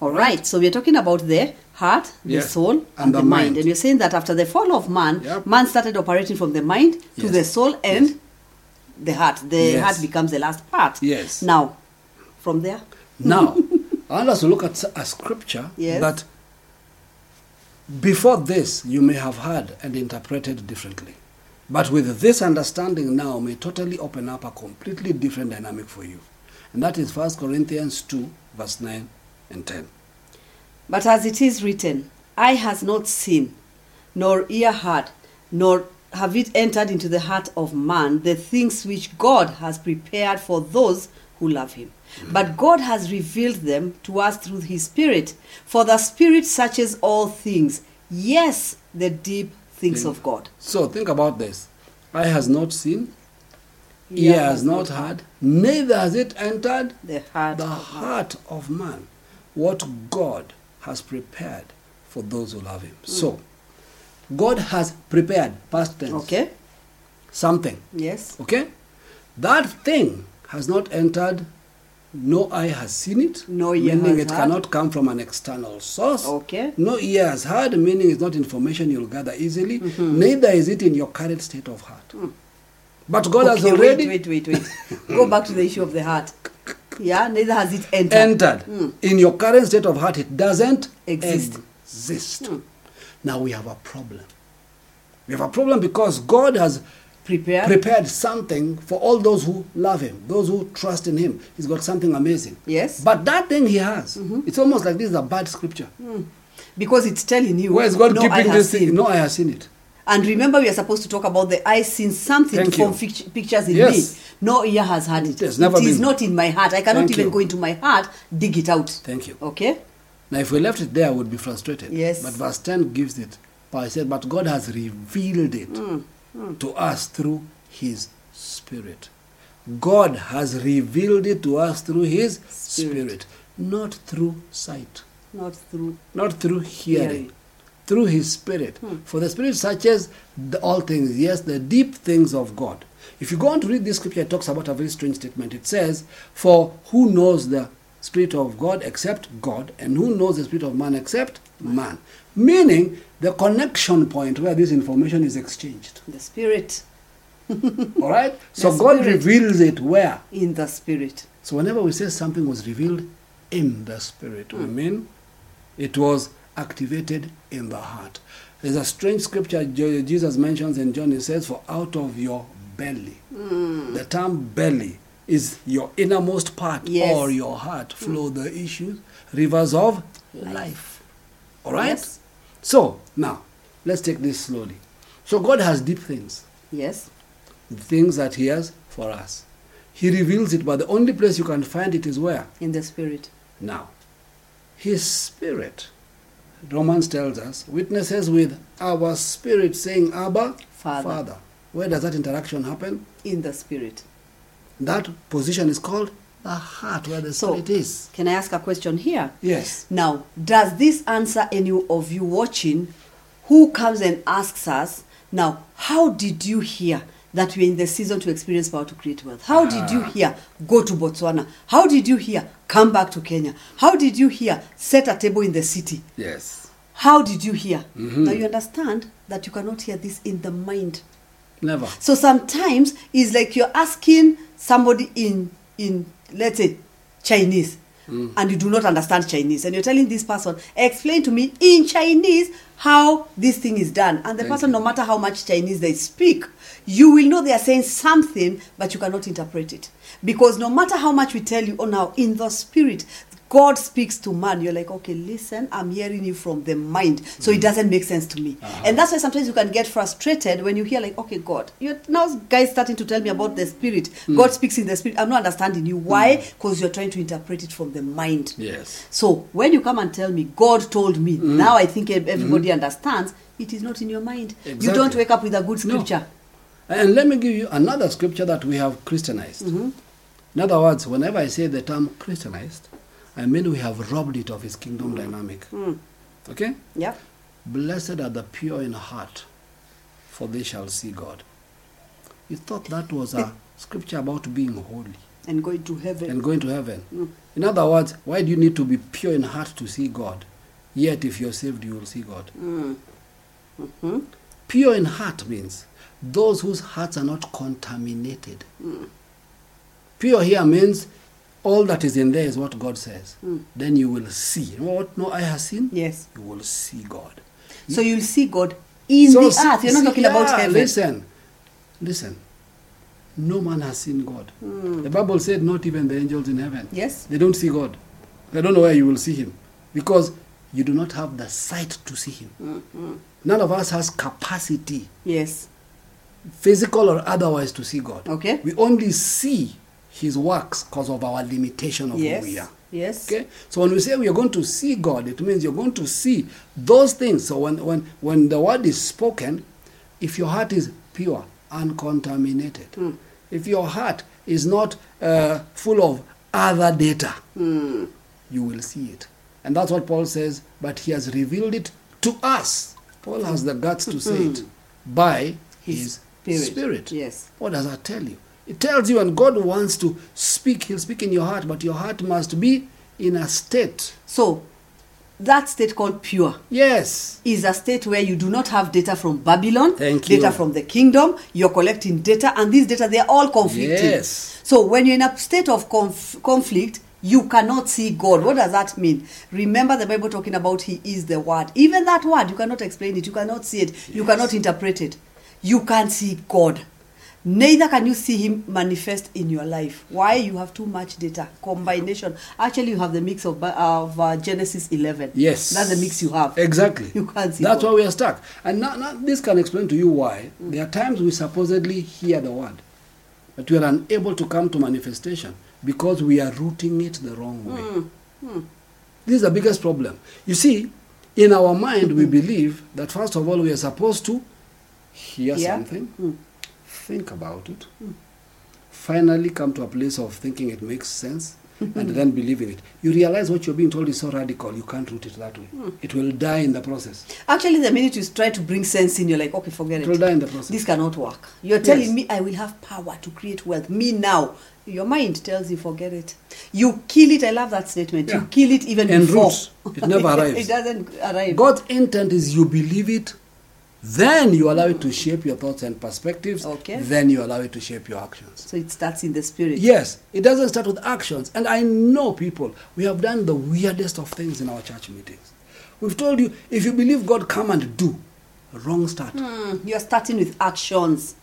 All right. right. So we're talking about the heart, yes. the soul, and, and the, the mind. mind. And you're saying that after the fall of man, yep. man started operating from the mind yes. to the soul and yes. the heart. The yes. heart becomes the last part. Yes. Now, from there? Now, I want us to look at a scripture yes. that before this, you may have heard and interpreted differently. But with this understanding now may totally open up a completely different dynamic for you. And that is First Corinthians two, verse nine and ten. But as it is written, eye has not seen, nor ear heard, nor have it entered into the heart of man, the things which God has prepared for those who love him. But God has revealed them to us through his Spirit. For the Spirit searches all things. Yes, the deep things think. of God. So think about this. Eye has not seen, ear yeah, has not heard, neither has it entered the heart, the of, heart man. of man. What God has prepared for those who love him. Mm. So, God has prepared, past tense. Okay. Something. Yes. Okay? That thing has not entered. No eye has seen it, no ear meaning it heard. cannot come from an external source. Okay. No ear has heard, meaning it's not information you'll gather easily. Mm-hmm. Neither is it in your current state of heart. Mm. But God okay, has already... Wait, wait, wait, wait. Go back to the issue of the heart. Yeah, neither has it entered. Entered. Mm. In your current state of heart, it doesn't exist. exist. Mm. Now we have a problem. We have a problem because God has... Prepared. prepared something for all those who love him, those who trust in him. He's got something amazing. Yes. But that thing he has, mm-hmm. it's almost like this is a bad scripture. Mm. Because it's telling you, where is God no keeping this thing? It. No, I have seen it. And remember, we are supposed to talk about the eye seeing something Thank to form fict- pictures in yes. me. No ear has heard it. It, never it been. is not in my heart. I cannot Thank even you. go into my heart, dig it out. Thank you. Okay? Now, if we left it there, I would be frustrated. Yes. But verse ten gives it. Paul said, but God has revealed it. Mm. To us through his Spirit. God has revealed it to us through his Spirit. Spirit. Not through sight. Not through Not through hearing. hearing. Through his Spirit. Hmm. For the Spirit searches the, all things. Yes, the deep things of God. If you go on to read this scripture, it talks about a very strange statement. It says, for who knows the Spirit of God except God, and who knows the Spirit of man except man. Meaning, the connection point where this information is exchanged. The Spirit. All right? So the God Spirit. reveals it where? In the Spirit. So whenever we say something was revealed in the Spirit, mm. we mean it was activated in the heart. There's a strange scripture Jesus mentions in John. He says, for out of your belly. Mm. The term belly is your innermost part yes. or your heart. Flow mm. the issues, rivers of life. life. All right? Yes. So, now, let's take this slowly. So, God has deep things. Yes. The things that he has for us. He reveals it, but the only place you can find it is where? In the Spirit. Now, his Spirit, Romans tells us, witnesses with our spirit, saying, Abba, Father. Father. Where does that interaction happen? In the Spirit. That position is called the heart, where the so, Spirit is. Can I ask a question here? Yes. Now, does this answer any of you watching who comes and asks us, now, how did you hear that we're in the season to experience power to create wealth? How ah. did you hear, go to Botswana? How did you hear, come back to Kenya? How did you hear, set a table in the city? Yes. How did you hear? Mm-hmm. Now, you understand that you cannot hear this in the mind. Never. So sometimes it's like you're asking somebody in, in let's say, Chinese, mm. and you do not understand Chinese. And you're telling this person, explain to me in Chinese how this thing is done. And the Thank person, you. no matter how much Chinese they speak, you will know they are saying something, but you cannot interpret it. Because no matter how much we tell you, oh, now, in the spirit, God speaks to man. You're like, okay, listen, I'm hearing you from the mind. So it doesn't make sense to me. Uh-huh. And that's why sometimes you can get frustrated when you hear like, okay, God, you're now guys starting to tell me about the spirit. Mm. God speaks in the spirit. I'm not understanding you. Why? Because mm. you're trying to interpret it from the mind. Yes. So when you come and tell me, God told me, mm. now I think everybody mm. understands, it is not in your mind. Exactly. You don't wake up with a good scripture. No. And let me give you another scripture that we have Christianized. Mm-hmm. In other words, whenever I say the term Christianized, I mean, we have robbed it of its kingdom mm. dynamic. Mm. Okay? Yeah. Blessed are the pure in heart, for they shall see God. You thought that was a scripture about being holy. And going to heaven. And going to heaven. Mm. In other words, why do you need to be pure in heart to see God? Yet if you're saved, you will see God. Mm. Mm-hmm. Pure in heart means those whose hearts are not contaminated. Mm. Pure here means all that is in there is what God says. Mm. Then you will see. You know what no eye has seen? Yes. You will see God. So you'll see God in so the see, earth. You're not see, talking yeah, about heaven. Listen. Listen. No man has seen God. Mm. The Bible said not even the angels in heaven. Yes. They don't see God. They don't know where you will see him. Because you do not have the sight to see him. Mm-hmm. None of us has capacity. Yes. Physical or otherwise to see God. Okay. We only see his works because of our limitation of yes, who we are. Yes. Okay. So when we say we are going to see God, it means you're going to see those things. So when, when, when the word is spoken, if your heart is pure, uncontaminated, mm. if your heart is not uh, full of other data, mm. you will see it. And that's what Paul says, but he has revealed it to us. Paul has the guts to say it by his, his spirit. spirit. Yes. What does that tell you? It tells you, and God wants to speak. He'll speak in your heart, but your heart must be in a state. So, that state called pure. Yes. Is a state where you do not have data from Babylon. Thank data you. Data from the kingdom. You're collecting data, and these data, they're all conflicting. Yes. So, when you're in a state of conf- conflict, you cannot see God. What does that mean? Remember the Bible talking about he is the word. Even that word, you cannot explain it. You cannot see it. Yes. You cannot interpret it. You can't see God. Neither can you see him manifest in your life. Why? You have too much data. Combination. Actually, you have the mix of, of uh, Genesis eleven. Yes. That's the mix you have. Exactly. You can't see That's God. Why we are stuck. And now, now this can explain to you why. Mm. There are times we supposedly hear the word, but we are unable to come to manifestation because we are rooting it the wrong way. Mm. Mm. This is the biggest problem. You see, in our mind, we believe that first of all, we are supposed to hear yeah. something. Mm. Think about it. Mm. Finally come to a place of thinking it makes sense and then believing it. You realize what you're being told is so radical, you can't root it that way. Mm. It will die in the process. Actually, the minute you try to bring sense in, you're like, okay, forget it. It will die in the process. This cannot work. You're telling yes. me I will have power to create wealth. Me now. Your mind tells you, forget it. You kill it. I love that statement. Yeah. You kill it even and before. Roots. It never arrives. It doesn't arrive. God's intent is you believe it, then you allow it to shape your thoughts and perspectives. Okay. Then you allow it to shape your actions. So it starts in the spirit. Yes. It doesn't start with actions. And I know people, we have done the weirdest of things in our church meetings. We've told you, if you believe God, come and do. Wrong start. Mm, you're starting with actions.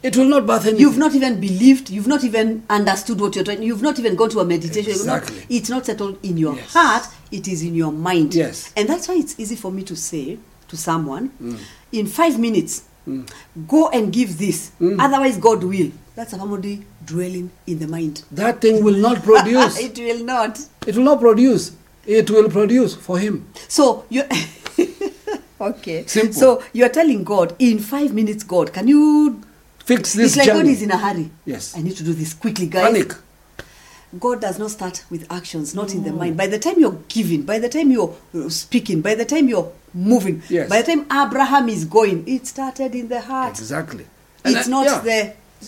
It will not birth anything. You've not even believed. You've not even understood what you're trying. You've not even gone to a meditation. Exactly. Not, it's not settled in your yes. heart. It is in your mind. Yes. And that's why it's easy for me to say to someone, mm. in five minutes, mm. go and give this. Mm. Otherwise, God will. That's somebody dwelling in the mind. That thing will not produce. It will not. It will not produce. It will produce for him. So, you okay. Simple. So, you're telling God, in five minutes, God, can you fix this? It's like jungle. God is in a hurry. Yes. I need to do this quickly, guys. Panic. God does not start with actions, not in the mind. By the time you're giving, by the time you're speaking, by the time you're moving, yes. by the time Abraham is going, it started in the heart. Exactly. And it's I, not yeah.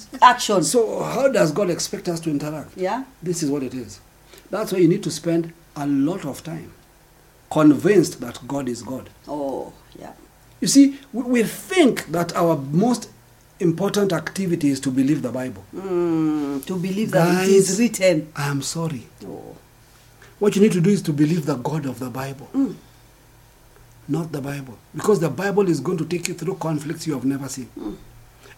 the action. So how does God expect us to interact? Yeah. This is what it is. That's why you need to spend a lot of time convinced that God is God. Oh, yeah. You see, we, we think that our most important activity is to believe the Bible. Mm, to believe that Guys, it is written. I am sorry. Oh. What you need to do is to believe the God of the Bible. Mm. Not the Bible. Because the Bible is going to take you through conflicts you have never seen. Mm.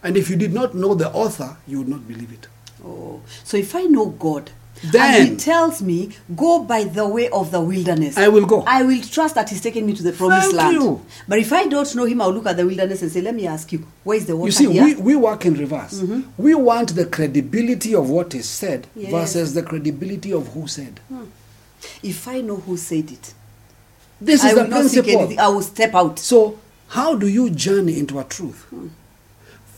And if you did not know the author, you would not believe it. Oh, so if I know God, then and he tells me, go by the way of the wilderness, I will go. I will trust that he's taking me to the promised Thank land. You. But if I don't know him, I'll look at the wilderness and say, let me ask you, where is the water? You see, here? We, we work in reverse. Mm-hmm. We want the credibility of what is said yes. versus the credibility of who said. Hmm. If I know who said it, this I is will the not principle. Anything, I will step out. So, how do you journey into a truth? Hmm.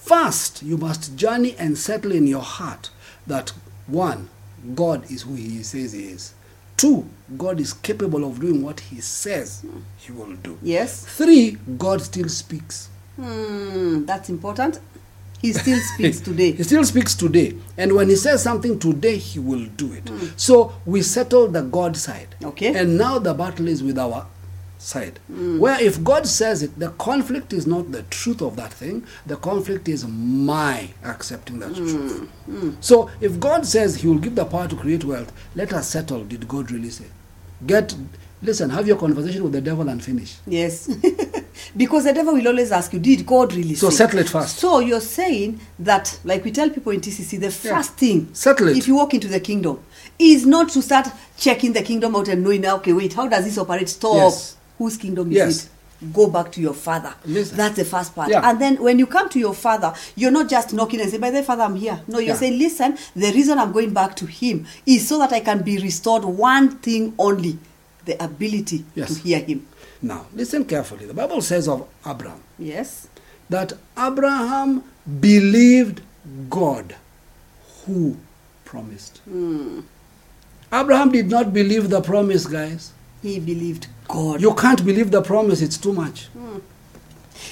First, you must journey and settle in your heart that, one, God is who he says he is. Two, God is capable of doing what he says he will do. Yes. Three, God still speaks. Mm, that's important. He still speaks today. He still speaks today. And when he says something today, he will do it. Mm. So we settle the God side. Okay. And now the battle is with our side. Mm. Where if God says it, the conflict is not the truth of that thing. The conflict is my accepting that mm. truth. Mm. So if God says he will give the power to create wealth, let us settle. Did God really say? Get, listen, have your conversation with the devil and finish. Yes. Because the devil will always ask you, did God really so say? So settle it first. So you're saying that, like we tell people in T C C, the first yeah. thing, settle it. If you walk into the kingdom, is not to start checking the kingdom out and knowing, okay, wait, how does this operate? Stop. Yes. Whose kingdom is yes. it? Go back to your father. Yes. That's the first part. Yeah. And then when you come to your father, you're not just knocking and saying, by the father, I'm here. No, you yeah. say, listen, the reason I'm going back to him is so that I can be restored one thing only, the ability yes. to hear him. Now, listen carefully. The Bible says of Abraham, yes, that Abraham believed God who promised. Mm. Abraham did not believe the promise, guys. He believed God. You can't believe the promise. It's too much. Mm.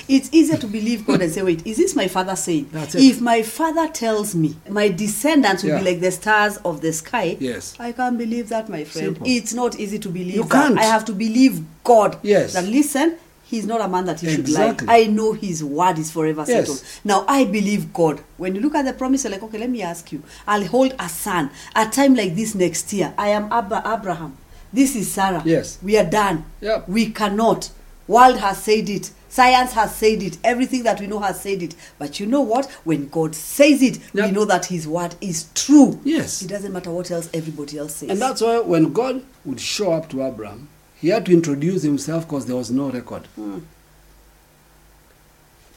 It's easier to believe God and say, wait, is this my father saying? That's it. If my father tells me, my descendants will yeah. be like the stars of the sky, yes. I can't believe that, my friend. Simple. It's not easy to believe you that. Can't. I have to believe God. Yes. That listen, he's not a man that he exactly. should lie. I know his word is forever yes. settled. Now, I believe God. When you look at the promise, you're like, okay, let me ask you. I'll hold a son. A time like this next year, I am Abba Abraham. This is Sarah. Yes. We are done. Yep. We cannot. World has said it. Science has said it. Everything that we know has said it. But you know what? When God says it, yep. we know that his word is true. Yes. It doesn't matter what else everybody else says. And that's why when God would show up to Abraham, he had to introduce himself because there was no record. Hmm.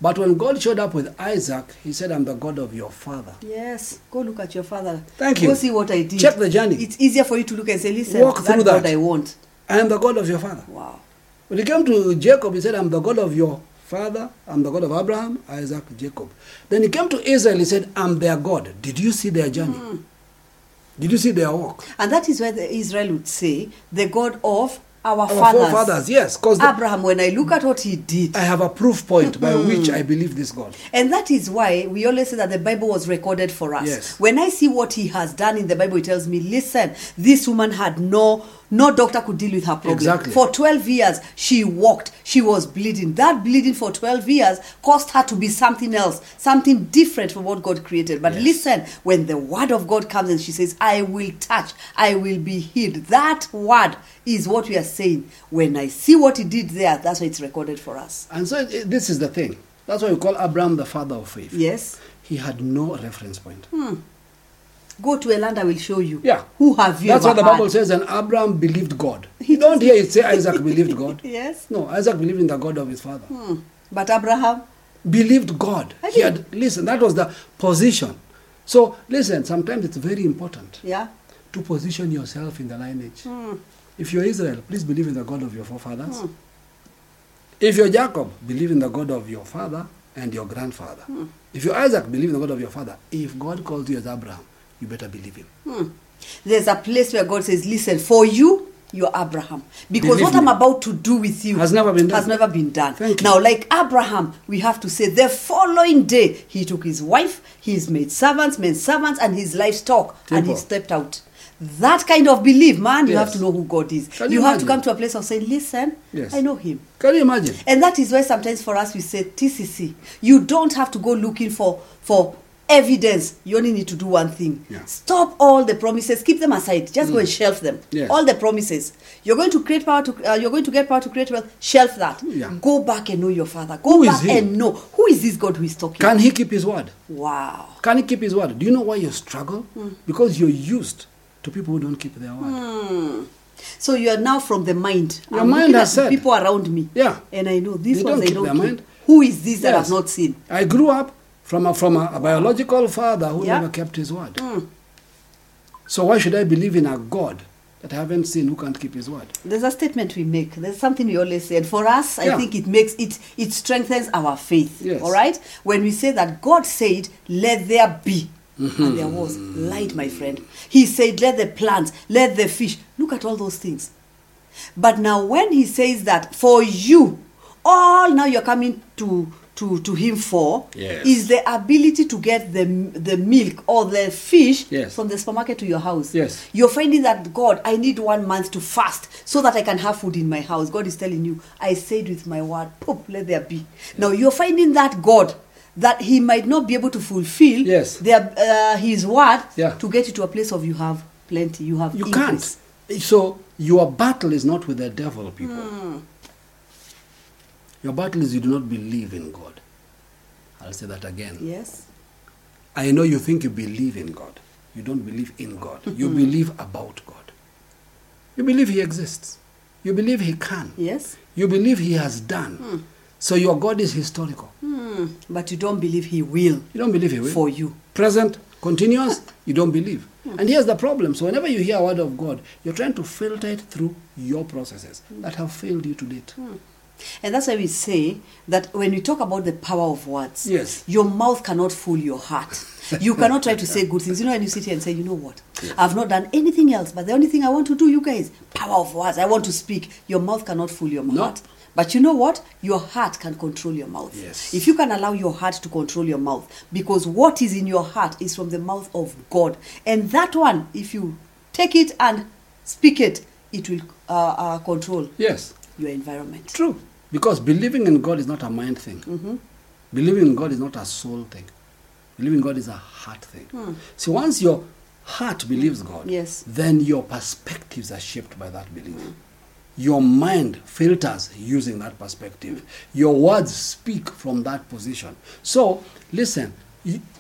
But when God showed up with Isaac, he said, I'm the God of your father. Yes. Go look at your father. Thank you. Go see what I did. Check the journey. It's easier for you to look and say, listen, walk through that. That's what I want. I am the God of your father. Wow. When he came to Jacob, he said, I'm the God of your father. I'm the God of Abraham, Isaac, Jacob. Then he came to Israel, he said, I'm their God. Did you see their journey? Mm. Did you see their walk? And that is where the Israel would say, the God of Our, Our fathers. forefathers, yes. Because Abraham, when I look at what he did, I have a proof point by which I believe this God. And that is why we always say that the Bible was recorded for us. Yes. When I see what he has done in the Bible, it tells me, listen, this woman had no, no doctor could deal with her problem. Exactly. For twelve years, she walked. She was bleeding. That bleeding for twelve years caused her to be something else, something different from what God created. But yes. listen, when the word of God comes and she says, I will touch, I will be healed. That word is what we are saying. When I see what he did there, that's why it's recorded for us. And so it, this is the thing. That's why we call Abraham the father of faith. Yes. He had no reference point. Hmm. Go to a land, I will show you. Yeah. Who have you That's what the Bible had? Says, and Abraham believed God. You don't hear it say Isaac believed God. Yes. No, Isaac believed in the God of his father. Hmm. But Abraham? Believed God. I he had, listen, that was the position. So, listen, sometimes it's very important yeah. to position yourself in the lineage. Hmm. If you're Israel, please believe in the God of your forefathers. Hmm. If you're Jacob, believe in the God of your father and your grandfather. Hmm. If you're Isaac, believe in the God of your father. If God calls you as Abraham, you better believe him. Hmm. There's a place where God says, listen, for you, you're Abraham. Because believe what me. I'm about to do with you has never been done. Has never been done. Thank now, you. Like Abraham, we have to say, the following day, he took his wife, his maidservants, menservants, and his livestock, Temple. and he stepped out. that kind of belief, man, you yes. have to know who God is. Can you you have to come to a place of saying, listen, yes. I know him. Can you imagine? And that is why sometimes for us we say T C C. You don't have to go looking for, for evidence. You only need to do one thing. Yeah. Stop all the promises. Keep them aside. Just mm. go and shelf them. Yes. All the promises. You're going to create power to, uh, you're going to get power to create wealth. Shelf that. Yeah. Go back and know your Father. Go who back and know. Who is this God who is talking? Can he keep his word? Wow. Can he keep his word? Do you know why you struggle? Mm. Because you're used to people who don't keep their word. Mm. So you are now from the mind. Your I'm mind has said. People around me. Yeah. And I know these they ones don't they don't their keep. Mind. Who is this yes. that I've not seen? I grew up from a, from a, a biological father who yeah. never kept his word. Mm. So why should I believe in a God that I haven't seen who can't keep his word? There's a statement we make. There's something we always say. And for us, yeah. I think it makes it it strengthens our faith. Yes. All right? When we say that God said, let there be. Mm-hmm. And there was light, my friend. He said, let the plants, let the fish. Look at all those things. But now when he says that for you, all now you're coming to to, to him for yes. is the ability to get the the milk or the fish yes. from the supermarket to your house. Yes. You're finding that, God, I need one month to fast so that I can have food in my house. God is telling you, I said with my word, pop, let there be. Yes. Now you're finding that God, that he might not be able to fulfill yes. their, uh, his word yeah. to get you to a place of you have plenty, you have You increase. Can't. So your battle is not with the devil, people. Mm. Your battle is you do not believe in God. I'll say that again. Yes. I know you think you believe in God. You don't believe in God. You believe about God. You believe he exists. You believe he can. Yes. You believe he has done. Mm. So your God is historical. Mm, but you don't believe he will. You don't believe he will. For you. Present, continuous, you don't believe. Mm. And here's the problem. So whenever you hear a word of God, you're trying to filter it through your processes mm. that have failed you to date. Mm. And that's why we say that when we talk about the power of words, yes. your mouth cannot fool your heart. You cannot try to say good things. You know, when you sit here and say, you know what? Yes. I've not done anything else, but the only thing I want to do, you guys, power of words, I want to speak. Your mouth cannot fool your nope. heart. But you know what? Your heart can control your mouth. Yes. If you can allow your heart to control your mouth, because what is in your heart is from the mouth of God. And that one, if you take it and speak it, it will uh, uh, control yes. your environment. True. Because believing in God is not a mind thing. Mm-hmm. Believing in God is not a soul thing. Believing in God is a heart thing. Mm. So once your heart believes God, yes. then your perspectives are shaped by that belief. Mm. Your mind filters using that perspective. Your words speak from that position. So, listen,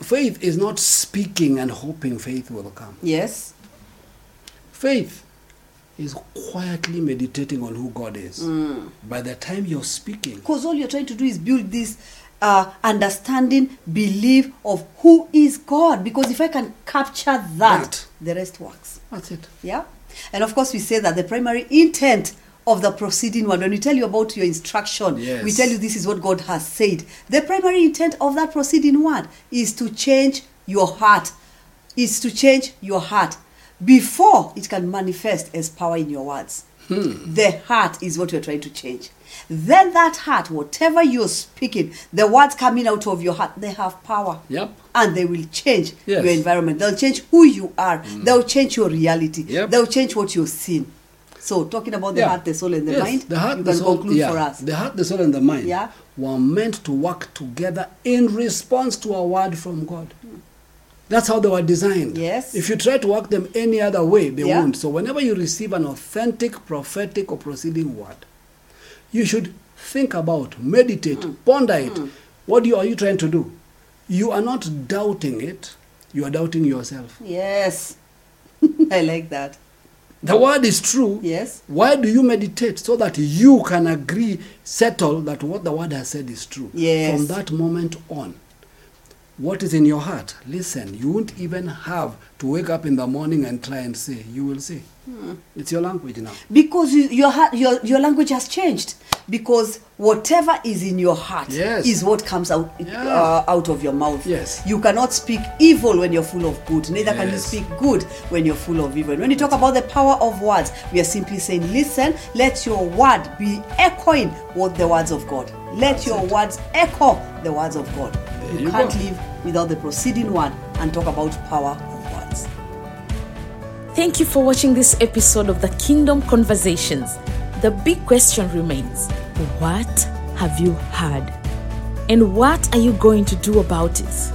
faith is not speaking and hoping faith will come. Yes. Faith is quietly meditating on who God is. Mm. By the time you're speaking. Because all you're trying to do is build this uh, understanding, belief of who is God. Because if I can capture that, that, the rest works. That's it. Yeah? And of course, we say that the primary intent of the proceeding word, when we tell you about your instruction, yes. we tell you this is what God has said. The primary intent of that proceeding word is to change your heart, is to change your heart before it can manifest as power in your words. Hmm. The heart is what you're trying to change. Then that heart, whatever you're speaking, the words coming out of your heart, they have power. Yep. And they will change yes. your environment. They'll change who you are. Mm. They'll change your reality. Yep. They'll change what you're seeing. So talking about the yeah. heart, the soul, and the yes. mind, the heart, you can the soul, conclude yeah. for us. The heart, the soul, and the mind yeah. were meant to work together in response to a word from God. Mm. That's how they were designed. Yes. If you try to work them any other way, they yeah. won't. So whenever you receive an authentic, prophetic, or proceeding word, you should think about, meditate, mm. ponder it. Mm. What do you, are you trying to do? You are not doubting it. You are doubting yourself. Yes. I like that. The word is true. Yes. Why do you meditate? So that you can agree, settle that what the word has said is true. Yes. From that moment on. What is in your heart? Listen, you won't even have to wake up in the morning and try and say. You will say. Hmm. It's your language now. Because you, your, your, your language has changed. Because whatever is in your heart yes. is what comes out yeah. uh, out of your mouth. Yes. You cannot speak evil when you're full of good. Neither yes. can you speak good when you're full of evil. When you talk about the power of words, we are simply saying, listen, let your word be echoing what the words of God. Let That's your it. words echo the words of God. You, you can't go. live without the proceeding word and talk about power of words. Thank you for watching this episode of the Kingdom Conversations. The big question remains, what have you heard? And what are you going to do about it?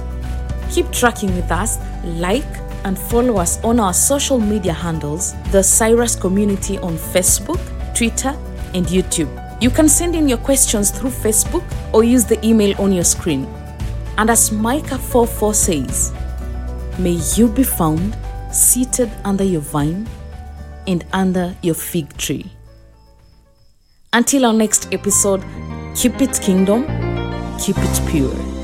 Keep tracking with us, like and follow us on our social media handles, the Cyrus Community on Facebook, Twitter, and YouTube. You can send in your questions through Facebook or use the email on your screen. And as Micah four four says, may you be found seated under your vine and under your fig tree. Until our next episode, keep it kingdom, keep it pure.